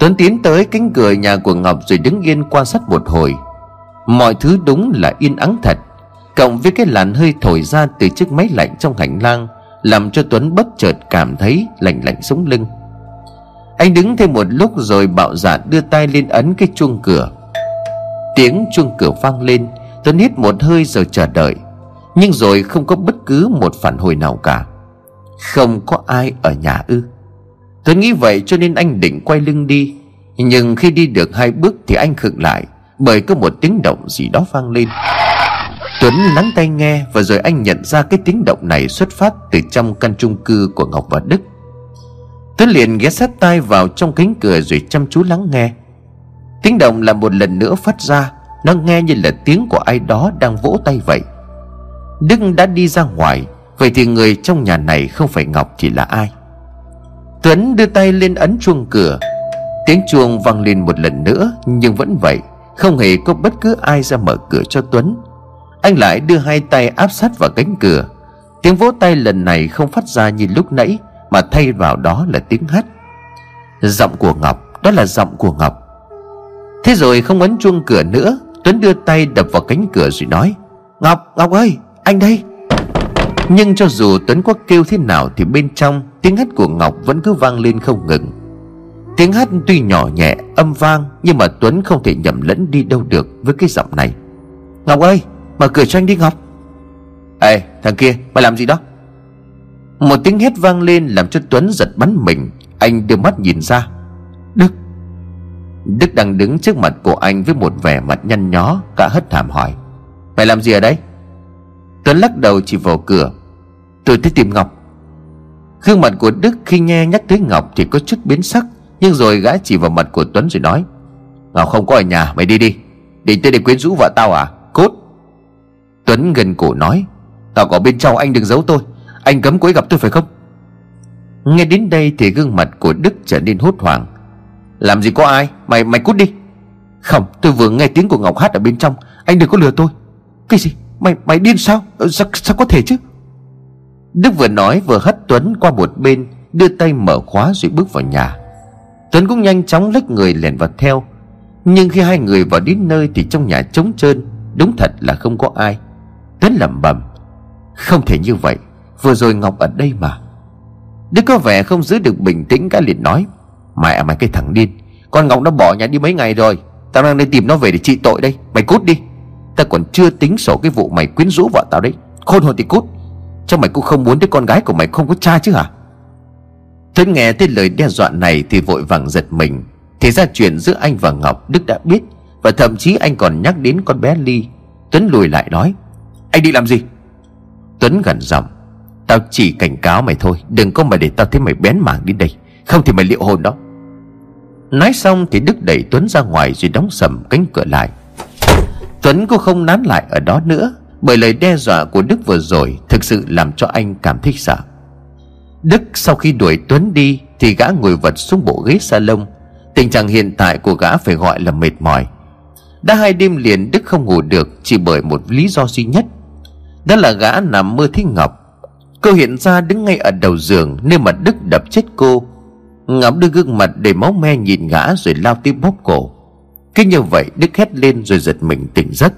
Tuấn tiến tới cánh cửa nhà của Ngọc rồi đứng yên quan sát một hồi. Mọi thứ đúng là yên ắng thật, cộng với cái làn hơi thổi ra từ chiếc máy lạnh trong hành lang làm cho Tuấn bất chợt cảm thấy lạnh lạnh sống lưng. Anh đứng thêm một lúc rồi bạo dạn đưa tay lên ấn cái chuông cửa. Tiếng chuông cửa vang lên, Tuấn hít một hơi rồi chờ đợi, nhưng rồi không có bất cứ một phản hồi nào cả. Không có ai ở nhà ư? Tuấn nghĩ vậy cho nên anh định quay lưng đi, nhưng khi đi được hai bước thì anh khựng lại, bởi có một tiếng động gì đó vang lên. Tuấn lắng tai nghe và rồi anh nhận ra cái tiếng động này xuất phát từ trong căn chung cư của Ngọc và Đức. Tuấn liền ghé sát tai vào trong cánh cửa rồi chăm chú lắng nghe. Tiếng động là một lần nữa phát ra, nó nghe như là tiếng của ai đó đang vỗ tay vậy. Đức đã đi ra ngoài, vậy thì người trong nhà này không phải Ngọc thì là ai? Tuấn đưa tay lên ấn chuông cửa. Tiếng chuông vang lên một lần nữa, nhưng vẫn vậy, không hề có bất cứ ai ra mở cửa cho Tuấn. Anh lại đưa hai tay áp sát vào cánh cửa. Tiếng vỗ tay lần này không phát ra như lúc nãy, mà thay vào đó là tiếng hét. Giọng của Ngọc, đó là giọng của Ngọc. Thế rồi không ấn chuông cửa nữa, Tuấn đưa tay đập vào cánh cửa rồi nói: Ngọc, Ngọc ơi, anh đây. Nhưng cho dù Tuấn có kêu thế nào thì bên trong, tiếng hét của Ngọc vẫn cứ vang lên không ngừng. Tiếng hét tuy nhỏ nhẹ, âm vang, nhưng mà Tuấn không thể nhầm lẫn đi đâu được với cái giọng này. Ngọc ơi, mở cửa cho anh đi Ngọc. Ê, thằng kia, mày làm gì đó? Một tiếng hét vang lên làm cho Tuấn giật bắn mình. Anh đưa mắt nhìn ra. Đức đang đứng trước mặt của anh với một vẻ mặt nhăn nhó, cả hất hàm hỏi: Mày làm gì ở đây? Tuấn lắc đầu chỉ vào cửa: Tôi tới tìm Ngọc. Gương mặt của Đức khi nghe nhắc tới Ngọc thì có chút biến sắc, nhưng rồi gã chỉ vào mặt của Tuấn rồi nói: Ngọc không có ở nhà, mày đi đi. Định tới để quyến rũ vợ tao à? Cút! Tuấn gần cổ nói: Tao có bên trong, anh đừng giấu tôi. Anh cấm quấy gặp tôi phải không? Nghe đến đây thì gương mặt của Đức trở nên hốt hoảng. Làm gì có ai? Mày cút đi. Không, tôi vừa nghe tiếng của Ngọc hát ở bên trong. Anh đừng có lừa tôi. Cái gì? Mày điên sao? Sao có thể chứ? Đức vừa nói vừa hất Tuấn qua một bên, đưa tay mở khóa rồi bước vào nhà. Tuấn cũng nhanh chóng lách người lẻn vào theo. Nhưng khi hai người vào đến nơi thì trong nhà trống trơn, đúng thật là không có ai. Tuấn lẩm bẩm: Không thể như vậy, vừa rồi Ngọc ở đây mà. Đức có vẻ không giữ được bình tĩnh, cả liền nói: Mày cái thằng điên, con Ngọc nó bỏ nhà đi mấy ngày rồi. Tao đang đi tìm nó về để trị tội đây. Mày cút đi. Tao còn chưa tính sổ cái vụ mày quyến rũ vợ tao đấy. Khôn hồn thì cút. Chắc mày cũng không muốn đứa con gái của mày không có cha chứ hả? Tuấn nghe tới lời đe dọa này thì vội vàng giật mình. Thì ra chuyện giữa anh và Ngọc Đức đã biết, và thậm chí anh còn nhắc đến con bé Ly. Tuấn lùi lại nói: Anh đi làm gì? Tuấn gằn giọng: Tao chỉ cảnh cáo mày thôi, đừng có mà để tao thấy mày bén mảng đến đây, không thì mày liệu hồn đó. Nói xong thì Đức đẩy Tuấn ra ngoài rồi đóng sầm cánh cửa lại. Tuấn cũng không nán lại ở đó nữa, bởi lời đe dọa của Đức vừa rồi thực sự làm cho anh cảm thấy sợ. Đức sau khi đuổi Tuấn đi thì gã ngồi vật xuống bộ ghế salon. Tình trạng hiện tại của gã phải gọi là mệt mỏi. Đã 2 đêm liền Đức không ngủ được chỉ bởi một lý do duy nhất, đó là gã nằm mơ thấy Ngọc. Cô hiện ra đứng ngay ở đầu giường nơi mà Đức đập chết cô. Ngọc đưa gương mặt đầy máu me nhìn gã rồi lao tới bóp cổ. Cứ như vậy Đức hét lên rồi giật mình tỉnh giấc.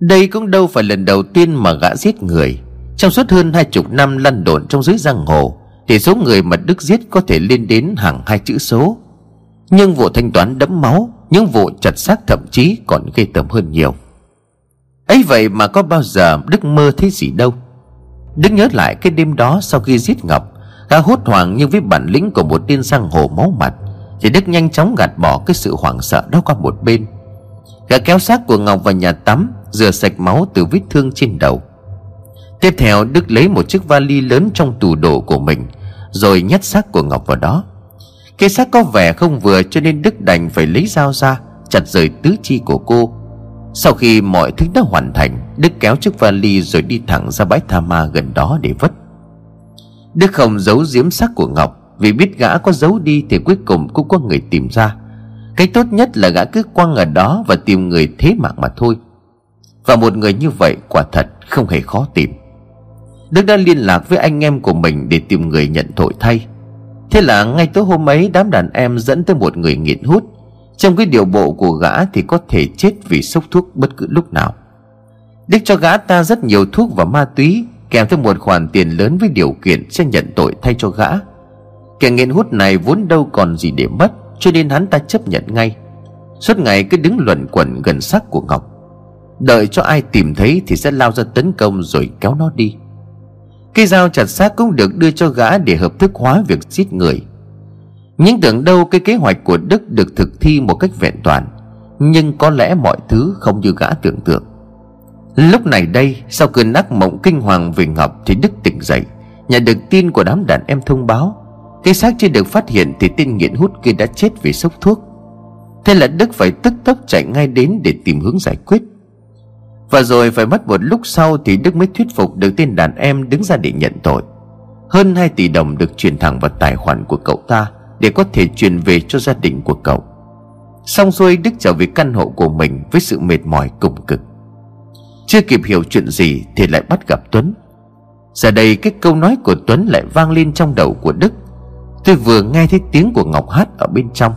Đây cũng đâu phải lần đầu tiên mà gã giết người. Trong suốt hơn 20 năm lăn đồn trong giới giang hồ thì số người mà Đức giết có thể lên đến hàng 2 chữ số. Nhưng vụ thanh toán đẫm máu, những vụ chặt xác thậm chí còn ghê tởm hơn nhiều. Ấy vậy mà có bao giờ Đức mơ thấy gì đâu. Đức nhớ lại cái đêm đó sau khi giết Ngọc, gã hốt hoảng nhưng với bản lĩnh của một tên giang hồ máu mặt thì Đức nhanh chóng gạt bỏ cái sự hoảng sợ đó qua một bên. Gã kéo xác của Ngọc vào nhà tắm, rửa sạch máu từ vết thương trên đầu. Tiếp theo Đức lấy một chiếc vali lớn trong tủ đồ của mình rồi nhét xác của Ngọc vào đó. Cái xác có vẻ không vừa cho nên Đức đành phải lấy dao ra chặt rời tứ chi của cô. Sau khi mọi thứ đã hoàn thành, Đức kéo chiếc vali rồi đi thẳng ra bãi tha ma gần đó để vứt. Đức không giấu giếm xác của Ngọc, vì biết gã có giấu đi thì cuối cùng cũng có người tìm ra. Cái tốt nhất là gã cứ quăng ở đó và tìm người thế mạng mà thôi. Và một người như vậy quả thật không hề khó tìm. Đức đã liên lạc với anh em của mình để tìm người nhận tội thay. Thế là ngay tối hôm ấy đám đàn em dẫn tới một người nghiện hút. Trong cái điều bộ của gã thì có thể chết vì sốc thuốc bất cứ lúc nào. Đức cho gã ta rất nhiều thuốc và ma túy, kèm theo một khoản tiền lớn với điều kiện sẽ nhận tội thay cho gã. Kẻ nghiện hút này vốn đâu còn gì để mất, cho nên hắn ta chấp nhận ngay. Suốt ngày cứ đứng luẩn quẩn gần xác của Ngọc, đợi cho ai tìm thấy thì sẽ lao ra tấn công rồi kéo nó đi. Cây dao chặt xác cũng được đưa cho gã để hợp thức hóa việc giết người. Nhưng tưởng đâu cái kế hoạch của Đức được thực thi một cách vẹn toàn, nhưng có lẽ mọi thứ không như gã tưởng tượng. Lúc này đây, sau cơn ác mộng kinh hoàng về Ngọc thì Đức tỉnh dậy, nhận được tin của đám đàn em thông báo cái xác chưa được phát hiện thì tên nghiện hút kia đã chết vì sốc thuốc. Thế là Đức phải tức tốc chạy ngay đến để tìm hướng giải quyết. Và rồi phải mất một lúc sau thì Đức mới thuyết phục được tên đàn em đứng ra để nhận tội. Hơn 2 tỷ đồng được chuyển thẳng vào tài khoản của cậu ta để có thể chuyển về cho gia đình của cậu. Xong xuôi Đức trở về căn hộ của mình với sự mệt mỏi cùng cực. Chưa kịp hiểu chuyện gì thì lại bắt gặp Tuấn. Giờ đây cái câu nói của Tuấn lại vang lên trong đầu của Đức. Tôi vừa nghe thấy tiếng của Ngọc hát ở bên trong.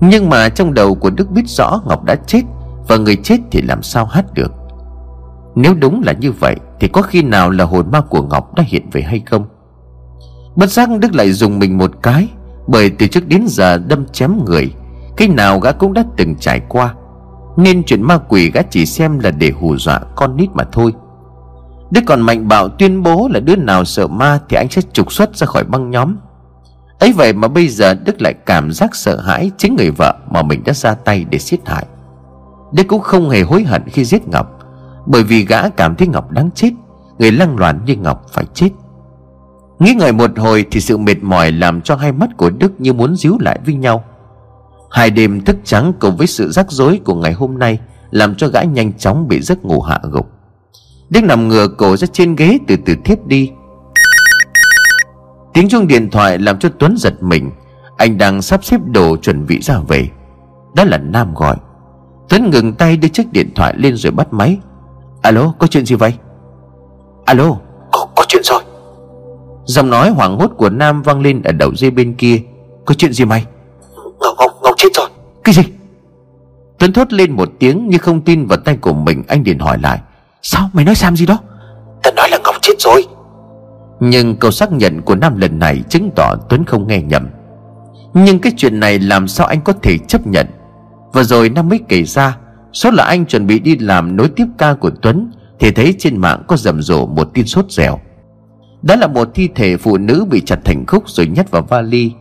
Nhưng mà trong đầu của Đức biết rõ Ngọc đã chết, và người chết thì làm sao hát được. Nếu đúng là như vậy thì có khi nào là hồn ma của Ngọc đã hiện về hay không? Bất giác Đức lại dùng mình một cái, bởi từ trước đến giờ đâm chém người, cái nào gã cũng đã từng trải qua, nên chuyện ma quỷ gã chỉ xem là để hù dọa con nít mà thôi. Đức còn mạnh bạo tuyên bố là đứa nào sợ ma thì anh sẽ trục xuất ra khỏi băng nhóm. Ấy vậy mà bây giờ Đức lại cảm giác sợ hãi chính người vợ mà mình đã ra tay để giết hại. Đức cũng không hề hối hận khi giết Ngọc, bởi vì gã cảm thấy Ngọc đáng chết. Người lăng loàn như Ngọc phải chết. Nghĩ ngợi một hồi thì sự mệt mỏi làm cho hai mắt của Đức như muốn díu lại với nhau. 2 đêm thức trắng cùng với sự rắc rối của ngày hôm nay làm cho gã nhanh chóng bị giấc ngủ hạ gục. Đức nằm ngửa cổ ra trên ghế từ từ thiếp đi. Tiếng chuông điện thoại làm cho Tuấn giật mình. Anh đang sắp xếp đồ chuẩn bị ra về. Đó là Nam gọi. Tuấn ngừng tay đưa chiếc điện thoại lên rồi bắt máy. Alo, có chuyện gì vậy? Alo, có chuyện rồi. Giọng nói hoảng hốt của Nam vang lên ở đầu dây bên kia. Có chuyện gì mày? Ngọc chết rồi. Cái gì? Tuấn thốt lên một tiếng như không tin vào tay của mình. Anh liền hỏi lại. Sao mày nói xàm gì đó? Tao nói là Ngọc chết rồi. Nhưng câu xác nhận của Nam lần này chứng tỏ Tuấn không nghe nhầm. Nhưng cái chuyện này làm sao anh có thể chấp nhận? Và rồi Nam mới kể ra, số là anh chuẩn bị đi làm nối tiếp ca của Tuấn thì thấy trên mạng có rầm rộ một tin sốt dẻo. Đó là một thi thể phụ nữ bị chặt thành khúc rồi nhét vào vali.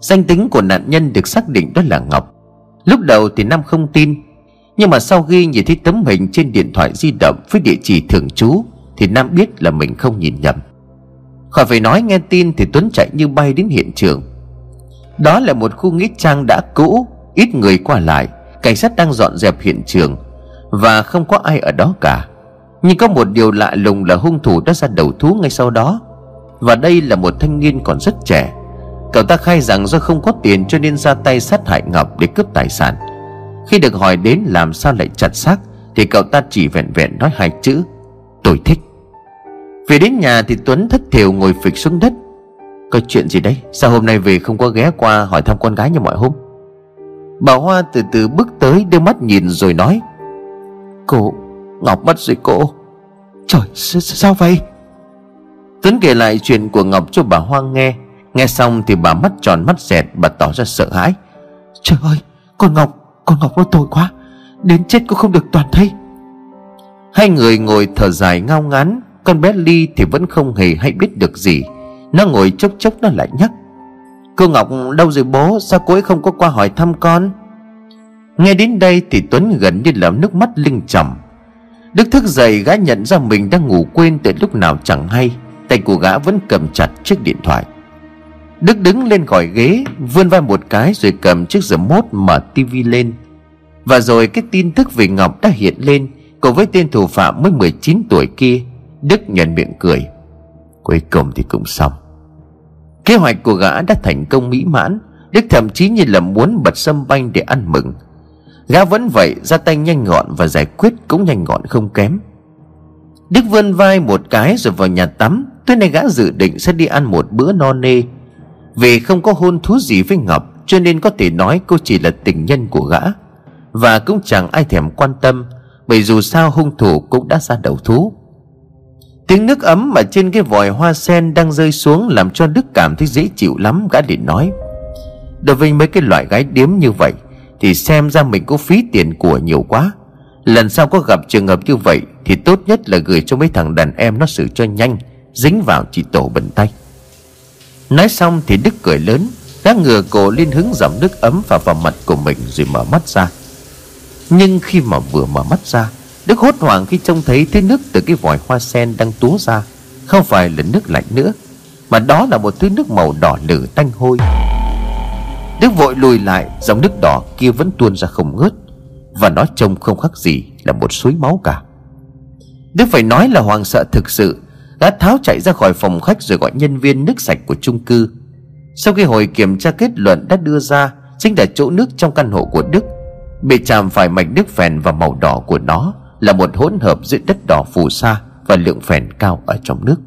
Danh tính của nạn nhân được xác định đó là Ngọc. Lúc đầu thì Nam không tin, nhưng mà sau khi nhìn thấy tấm hình trên điện thoại di động với địa chỉ thường trú thì Nam biết là mình không nhìn nhầm. Khỏi phải nói, nghe tin thì Tuấn chạy như bay đến hiện trường. Đó là một khu nghĩa trang đã cũ, ít người qua lại. Cảnh sát đang dọn dẹp hiện trường và không có ai ở đó cả. Nhưng có một điều lạ lùng là hung thủ đã ra đầu thú ngay sau đó. Và đây là một thanh niên còn rất trẻ. Cậu ta khai rằng do không có tiền cho nên ra tay sát hại Ngọc để cướp tài sản. Khi được hỏi đến làm sao lại chặt xác thì cậu ta chỉ vẹn vẹn nói hai chữ: tôi thích. Về đến nhà thì Tuấn thất thểu ngồi phịch xuống đất. Có chuyện gì đấy? Sao hôm nay về không có ghé qua hỏi thăm con gái như mọi hôm? Bà Hoa từ từ bước tới, đưa mắt nhìn rồi nói: cô Ngọc mất rồi cô. Trời, sao vậy? Tuấn kể lại chuyện của Ngọc cho bà Hoa nghe. Nghe xong thì bà mắt tròn mắt dẹt, bà tỏ ra sợ hãi. Trời ơi, con Ngọc nó tồi quá, đến chết cũng không được toàn thây. Hai người ngồi thở dài ngao ngán. Con bé Ly thì vẫn không hề hay biết được gì. Nó ngồi chốc chốc nó lại nhắc: cô Ngọc đâu rồi bố? Sao cô ấy không có qua hỏi thăm con? Nghe đến đây thì Tuấn gần như là nước mắt lưng tròng. Đức thức dậy, gã nhận ra mình đang ngủ quên từ lúc nào chẳng hay. Tay của gã vẫn cầm chặt chiếc điện thoại. Đức đứng lên khỏi ghế, vươn vai một cái rồi cầm chiếc remote mở tivi lên. Và rồi cái tin tức về Ngọc đã hiện lên, cùng với tên thủ phạm mới 19 tuổi kia. Đức nhận miệng cười, cuối cùng thì cũng xong. Kế hoạch của gã đã thành công mỹ mãn. Đức thậm chí như là muốn bật sâm banh để ăn mừng. Gã vẫn vậy, ra tay nhanh gọn và giải quyết cũng nhanh gọn không kém. Đức vươn vai một cái rồi vào nhà tắm. Tối nay gã dự định sẽ đi ăn một bữa no nê. Vì không có hôn thú gì với Ngọc cho nên có thể nói cô chỉ là tình nhân của gã. Và cũng chẳng ai thèm quan tâm, bởi dù sao hung thủ cũng đã ra đầu thú. Tiếng nước ấm mà trên cái vòi hoa sen đang rơi xuống làm cho Đức cảm thấy dễ chịu lắm. Gã liền nói: đối với mấy cái loại gái điếm như vậy thì xem ra mình có phí tiền của nhiều quá. Lần sau có gặp trường hợp như vậy thì tốt nhất là gửi cho mấy thằng đàn em nó xử cho nhanh, dính vào chỉ tổ bẩn tay. Nói xong thì Đức cười lớn. Gã ngửa cổ lên hứng dòng nước ấm vào mặt của mình rồi mở mắt ra. Nhưng khi mà vừa mở mắt ra, Đức hốt hoảng khi trông thấy thứ nước từ cái vòi hoa sen đang túa ra không phải là nước lạnh nữa, mà đó là một thứ nước màu đỏ lử tanh hôi. Đức vội lùi lại, dòng nước đỏ kia vẫn tuôn ra không ngớt và nó trông không khác gì là một suối máu cả. Đức phải nói là hoảng sợ thực sự. Gã tháo chạy ra khỏi phòng khách rồi gọi nhân viên nước sạch của chung cư. Sau khi hồi kiểm tra, kết luận đã đưa ra chính là chỗ nước trong căn hộ của Đức bị chạm phải mạch nước phèn và màu đỏ của nó là một hỗn hợp giữa đất đỏ phù sa và lượng phèn cao ở trong nước.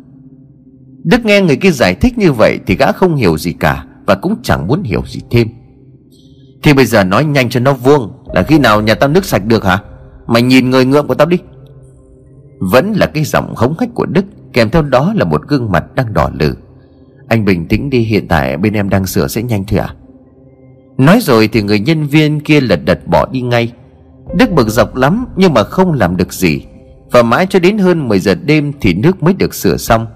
Đức nghe người kia giải thích như vậy thì gã không hiểu gì cả và cũng chẳng muốn hiểu gì thêm. Thì bây giờ nói nhanh cho nó vuông, là khi nào nhà tao nước sạch được hả? Mày nhìn người ngượm của tao đi. Vẫn là cái giọng hống hách của Đức, kèm theo đó là một gương mặt đang đỏ lử. Anh bình tĩnh đi, hiện tại bên em đang sửa sẽ nhanh thôi ạ. Nói rồi thì người nhân viên kia lật đật bỏ đi ngay. Đức bực dọc lắm nhưng mà không làm được gì. Và mãi cho đến hơn 10 giờ đêm thì nước mới được sửa xong.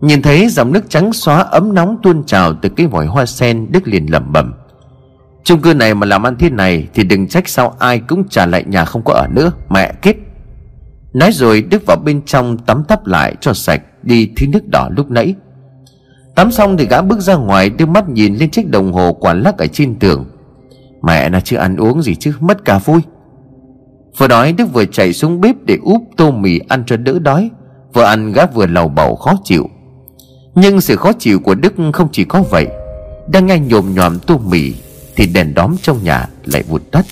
Nhìn thấy dòng nước trắng xóa ấm nóng tuôn trào từ cái vòi hoa sen, Đức liền lẩm bẩm: chung cư này mà làm ăn thế này thì đừng trách sao ai cũng trả lại nhà không có ở nữa, mẹ kiếp. Nói rồi Đức vào bên trong tắm tắp lại cho sạch đi thứ nước đỏ lúc nãy. Tắm xong thì gã bước ra ngoài, đưa mắt nhìn lên chiếc đồng hồ quả lắc ở trên tường. Mẹ nó chưa ăn uống gì chứ, mất cả vui. Vừa nói Đức vừa chạy xuống bếp để úp tô mì ăn cho đỡ đói. Vừa ăn gã vừa lầu bầu khó chịu. Nhưng sự khó chịu của Đức không chỉ có vậy. Đang nghe nhồm nhòm tô mì thì đèn đóm trong nhà lại vụt tắt.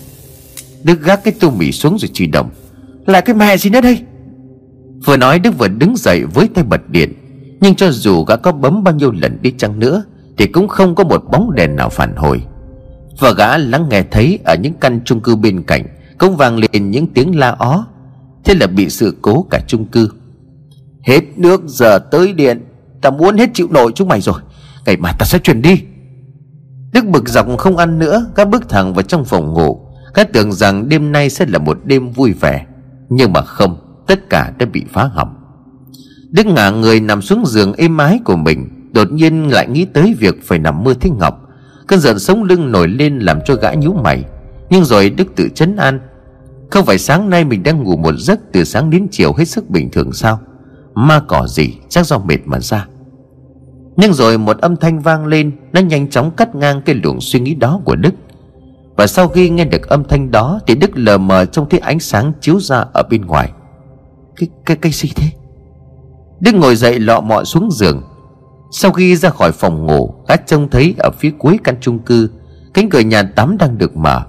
Đức gác cái tô mì xuống rồi chửi đồng: là cái mẹ gì nữa đây? Vừa nói Đức vừa đứng dậy với tay bật điện. Nhưng cho dù gã có bấm bao nhiêu lần đi chăng nữa thì cũng không có một bóng đèn nào phản hồi. Và gã lắng nghe thấy ở những căn chung cư bên cạnh cũng vang lên những tiếng la ó. Thế là bị sự cố cả chung cư. Hết nước giờ tới điện, tao muốn hết chịu nổi chúng mày rồi, ngày mai tao sẽ chuyển đi. Đức bực dọc không ăn nữa, gã bước thẳng vào trong phòng ngủ. Gã tưởng rằng đêm nay sẽ là một đêm vui vẻ, nhưng mà không, tất cả đã bị phá hỏng. Đức ngả người nằm xuống giường êm ái của mình, đột nhiên lại nghĩ tới việc phải nằm mơ thấy Ngọc. Cơn giận sống lưng nổi lên làm cho gã nhíu mày. Nhưng rồi Đức tự trấn an: không phải sáng nay mình đang ngủ một giấc từ sáng đến chiều hết sức bình thường sao? ma cỏ gì chắc do mệt mà ra. Nhưng rồi một âm thanh vang lên, nó nhanh chóng cắt ngang cái luồng suy nghĩ đó của Đức. Và sau khi nghe được âm thanh đó thì Đức lờ mờ trông thấy ánh sáng chiếu ra ở bên ngoài. Cái gì thế? Đức ngồi dậy lọ mọ xuống giường. Sau khi ra khỏi phòng ngủ, gã trông thấy ở phía cuối căn chung cư cánh cửa nhà tắm đang được mở,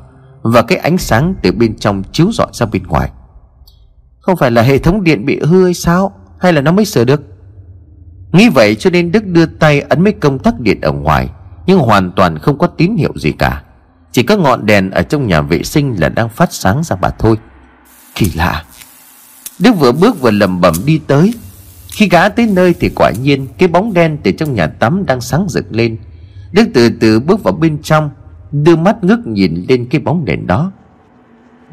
và cái ánh sáng từ bên trong chiếu rọi ra bên ngoài. Không phải là hệ thống điện bị hư hay sao? Hay là nó mới sửa được? Nghĩ vậy cho nên Đức đưa tay ấn mấy công tắc điện ở ngoài, nhưng hoàn toàn không có tín hiệu gì cả. Chỉ có ngọn đèn ở trong nhà vệ sinh là đang phát sáng ra mà thôi. Kỳ lạ. Đức vừa bước vừa lẩm bẩm đi tới. Khi gã tới nơi thì quả nhiên cái bóng đen từ trong nhà tắm đang sáng rực lên. Đức từ từ bước vào bên trong, đưa mắt ngước nhìn lên cái bóng đèn đó.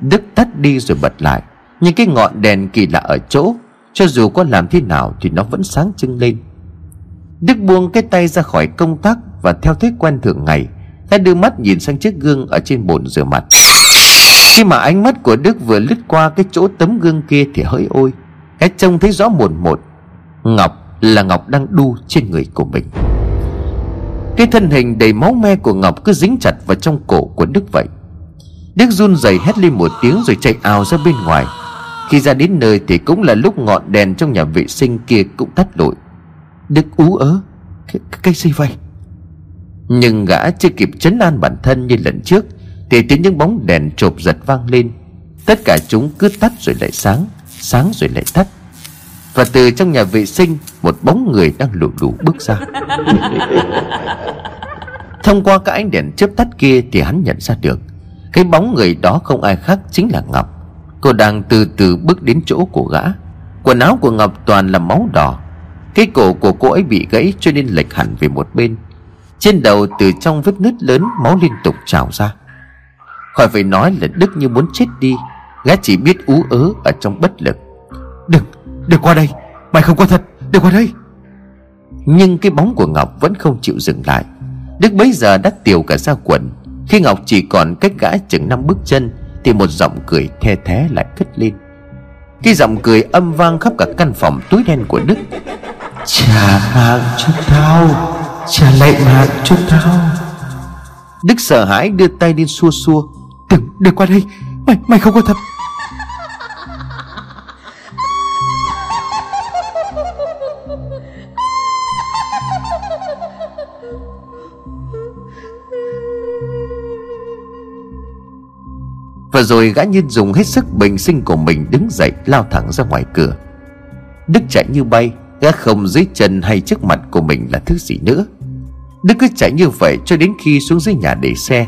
Đức tắt đi rồi bật lại, nhưng cái ngọn đèn kỳ lạ ở chỗ cho dù có làm thế nào thì nó vẫn sáng trưng lên. Đức buông cái tay ra khỏi công tắc, và theo thói quen thường ngày đã đưa mắt nhìn sang chiếc gương ở trên bồn rửa mặt. Khi mà ánh mắt của Đức vừa lướt qua cái chỗ tấm gương kia thì hỡi ôi, cái trông thấy rõ mồn một. Ngọc đang đu trên người của mình. Cái thân hình đầy máu me của Ngọc cứ dính chặt vào trong cổ của Đức vậy. Đức run rẩy hét lên một tiếng rồi chạy ào ra bên ngoài. Khi ra đến nơi thì cũng là lúc ngọn đèn trong nhà vệ sinh kia cũng tắt lụi. Đức ú ớ, cái gì vậy? Nhưng gã chưa kịp trấn an bản thân như lần trước thì tiếng những bóng đèn chộp giật vang lên. Tất cả chúng cứ tắt rồi lại sáng, sáng rồi lại tắt. Và từ trong nhà vệ sinh, một bóng người đang lù lù bước ra. Thông qua cái ánh đèn chớp tắt kia thì hắn nhận ra được cái bóng người đó không ai khác chính là Ngọc. Cô đang từ từ bước đến chỗ của gã. Quần áo của Ngọc toàn là máu đỏ. Cái cổ của cô ấy bị gãy cho nên lệch hẳn về một bên. Trên đầu từ trong vết nứt lớn máu liên tục trào ra. Khỏi phải nói là Đức như muốn chết đi. Gã chỉ biết ú ớ ở trong bất lực. Đừng qua đây, mày không có thật, đừng qua đây. Nhưng cái bóng của Ngọc vẫn không chịu dừng lại. Đức bấy giờ đã tiểu cả ra quần. Khi Ngọc chỉ còn cách gã chừng 5 bước chân thì một giọng cười the thé lại cất lên. Cái giọng cười âm vang khắp cả căn phòng tối đen của Đức. Trả mạng cho tao, trả lại mạng cho tao. Đức sợ hãi đưa tay lên xua xua. Đừng qua đây, mày không có thật. Và rồi gã nhiên dùng hết sức bình sinh của mình đứng dậy lao thẳng ra ngoài cửa. Đức chạy như bay, gã không dưới chân hay trước mặt của mình là thứ gì nữa. Đức cứ chạy như vậy cho đến khi xuống dưới nhà để xe.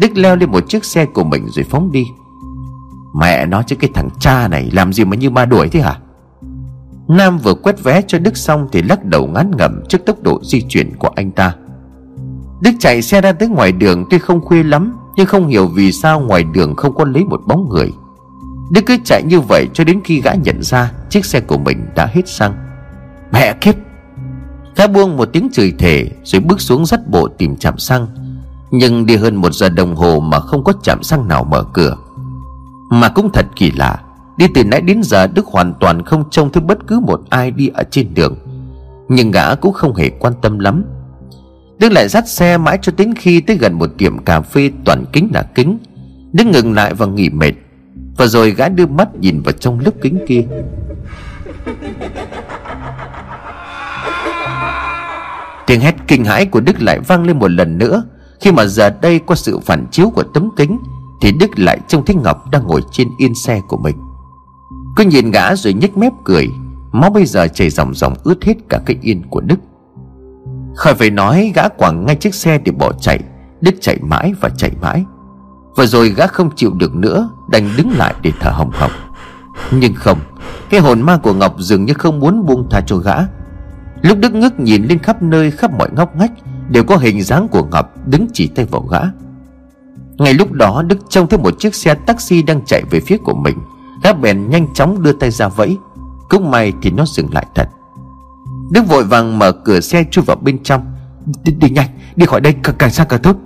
Đức leo lên một chiếc xe của mình rồi phóng đi. Mẹ nó chứ, cái thằng cha này làm gì mà như ma đuổi thế hả? Nam vừa quét vé cho Đức xong thì lắc đầu ngán ngẩm trước tốc độ di chuyển của anh ta. Đức chạy xe ra tới ngoài đường tuy không khuya lắm, nhưng không hiểu vì sao ngoài đường không có lấy một bóng người. Đức cứ chạy như vậy cho đến khi gã nhận ra chiếc xe của mình đã hết xăng. Mẹ kiếp! Gã buông một tiếng chửi thề rồi bước xuống dắt bộ tìm trạm xăng. Nhưng đi hơn 1 giờ đồng hồ mà không có trạm xăng nào mở cửa. Mà cũng thật kỳ lạ, đi từ nãy đến giờ Đức hoàn toàn không trông thấy bất cứ một ai đi ở trên đường. Nhưng gã cũng không hề quan tâm lắm. Đức lại dắt xe mãi cho đến khi tới gần một tiệm cà phê toàn kính là kính. Đức ngừng lại và nghỉ mệt. Và rồi gã đưa mắt nhìn vào trong lớp kính kia. Tiếng hét kinh hãi của Đức lại vang lên một lần nữa. Khi mà giờ đây qua sự phản chiếu của tấm kính thì Đức lại trông thấy Ngọc đang ngồi trên yên xe của mình. Cứ nhìn gã rồi nhếch mép cười. Máu bây giờ chảy ròng ròng ướt hết cả cái yên của Đức. Khỏi phải nói, gã quẳng ngay chiếc xe để bỏ chạy. Đức chạy mãi và chạy mãi. Và rồi gã không chịu được nữa, đành đứng lại để thở hồng hộc. Nhưng không, cái hồn ma của Ngọc dường như không muốn buông tha cho gã. Lúc Đức ngước nhìn lên khắp nơi, khắp mọi ngóc ngách đều có hình dáng của Ngọc đứng chỉ tay vào gã. Ngay lúc đó Đức trông thấy một chiếc xe taxi đang chạy về phía của mình. Gã bèn nhanh chóng đưa tay ra vẫy. Cũng may thì nó dừng lại thật. Đức vội vàng mở cửa xe chui vào bên trong. Đi nhanh, đi khỏi đây càng xa càng tốt.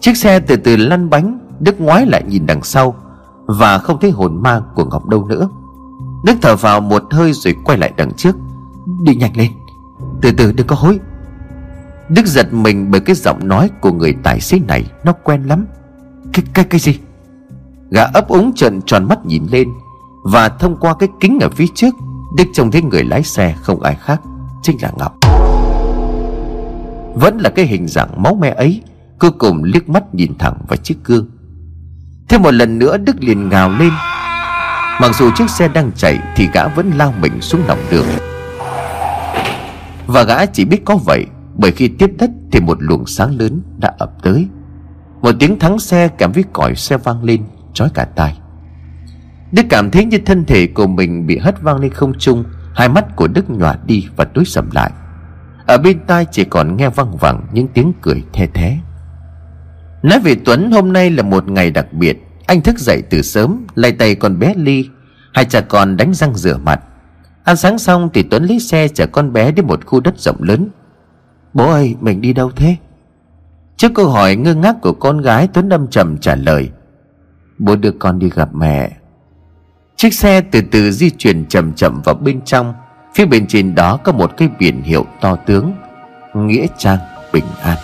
Chiếc xe từ từ lăn bánh. Đức ngoái lại nhìn đằng sau và không thấy hồn ma của Ngọc đâu nữa. Đức thở vào một hơi rồi quay lại đằng trước. Đi nhanh lên, từ từ đừng có hối. Đức giật mình bởi cái giọng nói của người tài xế này, nó quen lắm. Cái gì? Gã ấp úng trợn tròn mắt nhìn lên, và thông qua cái kính ở phía trước, Đức trông thấy người lái xe không ai khác chính là Ngọc. Vẫn là cái hình dạng máu me ấy, cuối cùng liếc mắt nhìn thẳng vào chiếc gương. Thêm một lần nữa Đức liền ngào lên. Mặc dù chiếc xe đang chạy thì gã vẫn lao mình xuống lòng đường. Và gã chỉ biết có vậy, bởi khi tiếp đất thì một luồng sáng lớn đã ập tới. Một tiếng thắng xe kèm với còi xe vang lên chói cả tai. Đức cảm thấy như thân thể của mình bị hất vang lên không trung. Hai mắt của Đức nhòa đi và tối sầm lại. Ở bên tai chỉ còn nghe văng vẳng những tiếng cười the thé. Nói về Tuấn, hôm nay là một ngày đặc biệt. Anh thức dậy từ sớm, lay tay con bé Ly. Hai cha con đánh răng rửa mặt. Ăn sáng xong thì Tuấn lấy xe chở con bé đến một khu đất rộng lớn. Bố ơi, mình đi đâu thế? Trước câu hỏi ngơ ngác của con gái, Tuấn đâm trầm trả lời. Bố đưa con đi gặp mẹ. Chiếc xe từ từ di chuyển chậm chậm vào bên trong. Phía bên trên đó có một cái biển hiệu to tướng: Nghĩa Trang Bình An.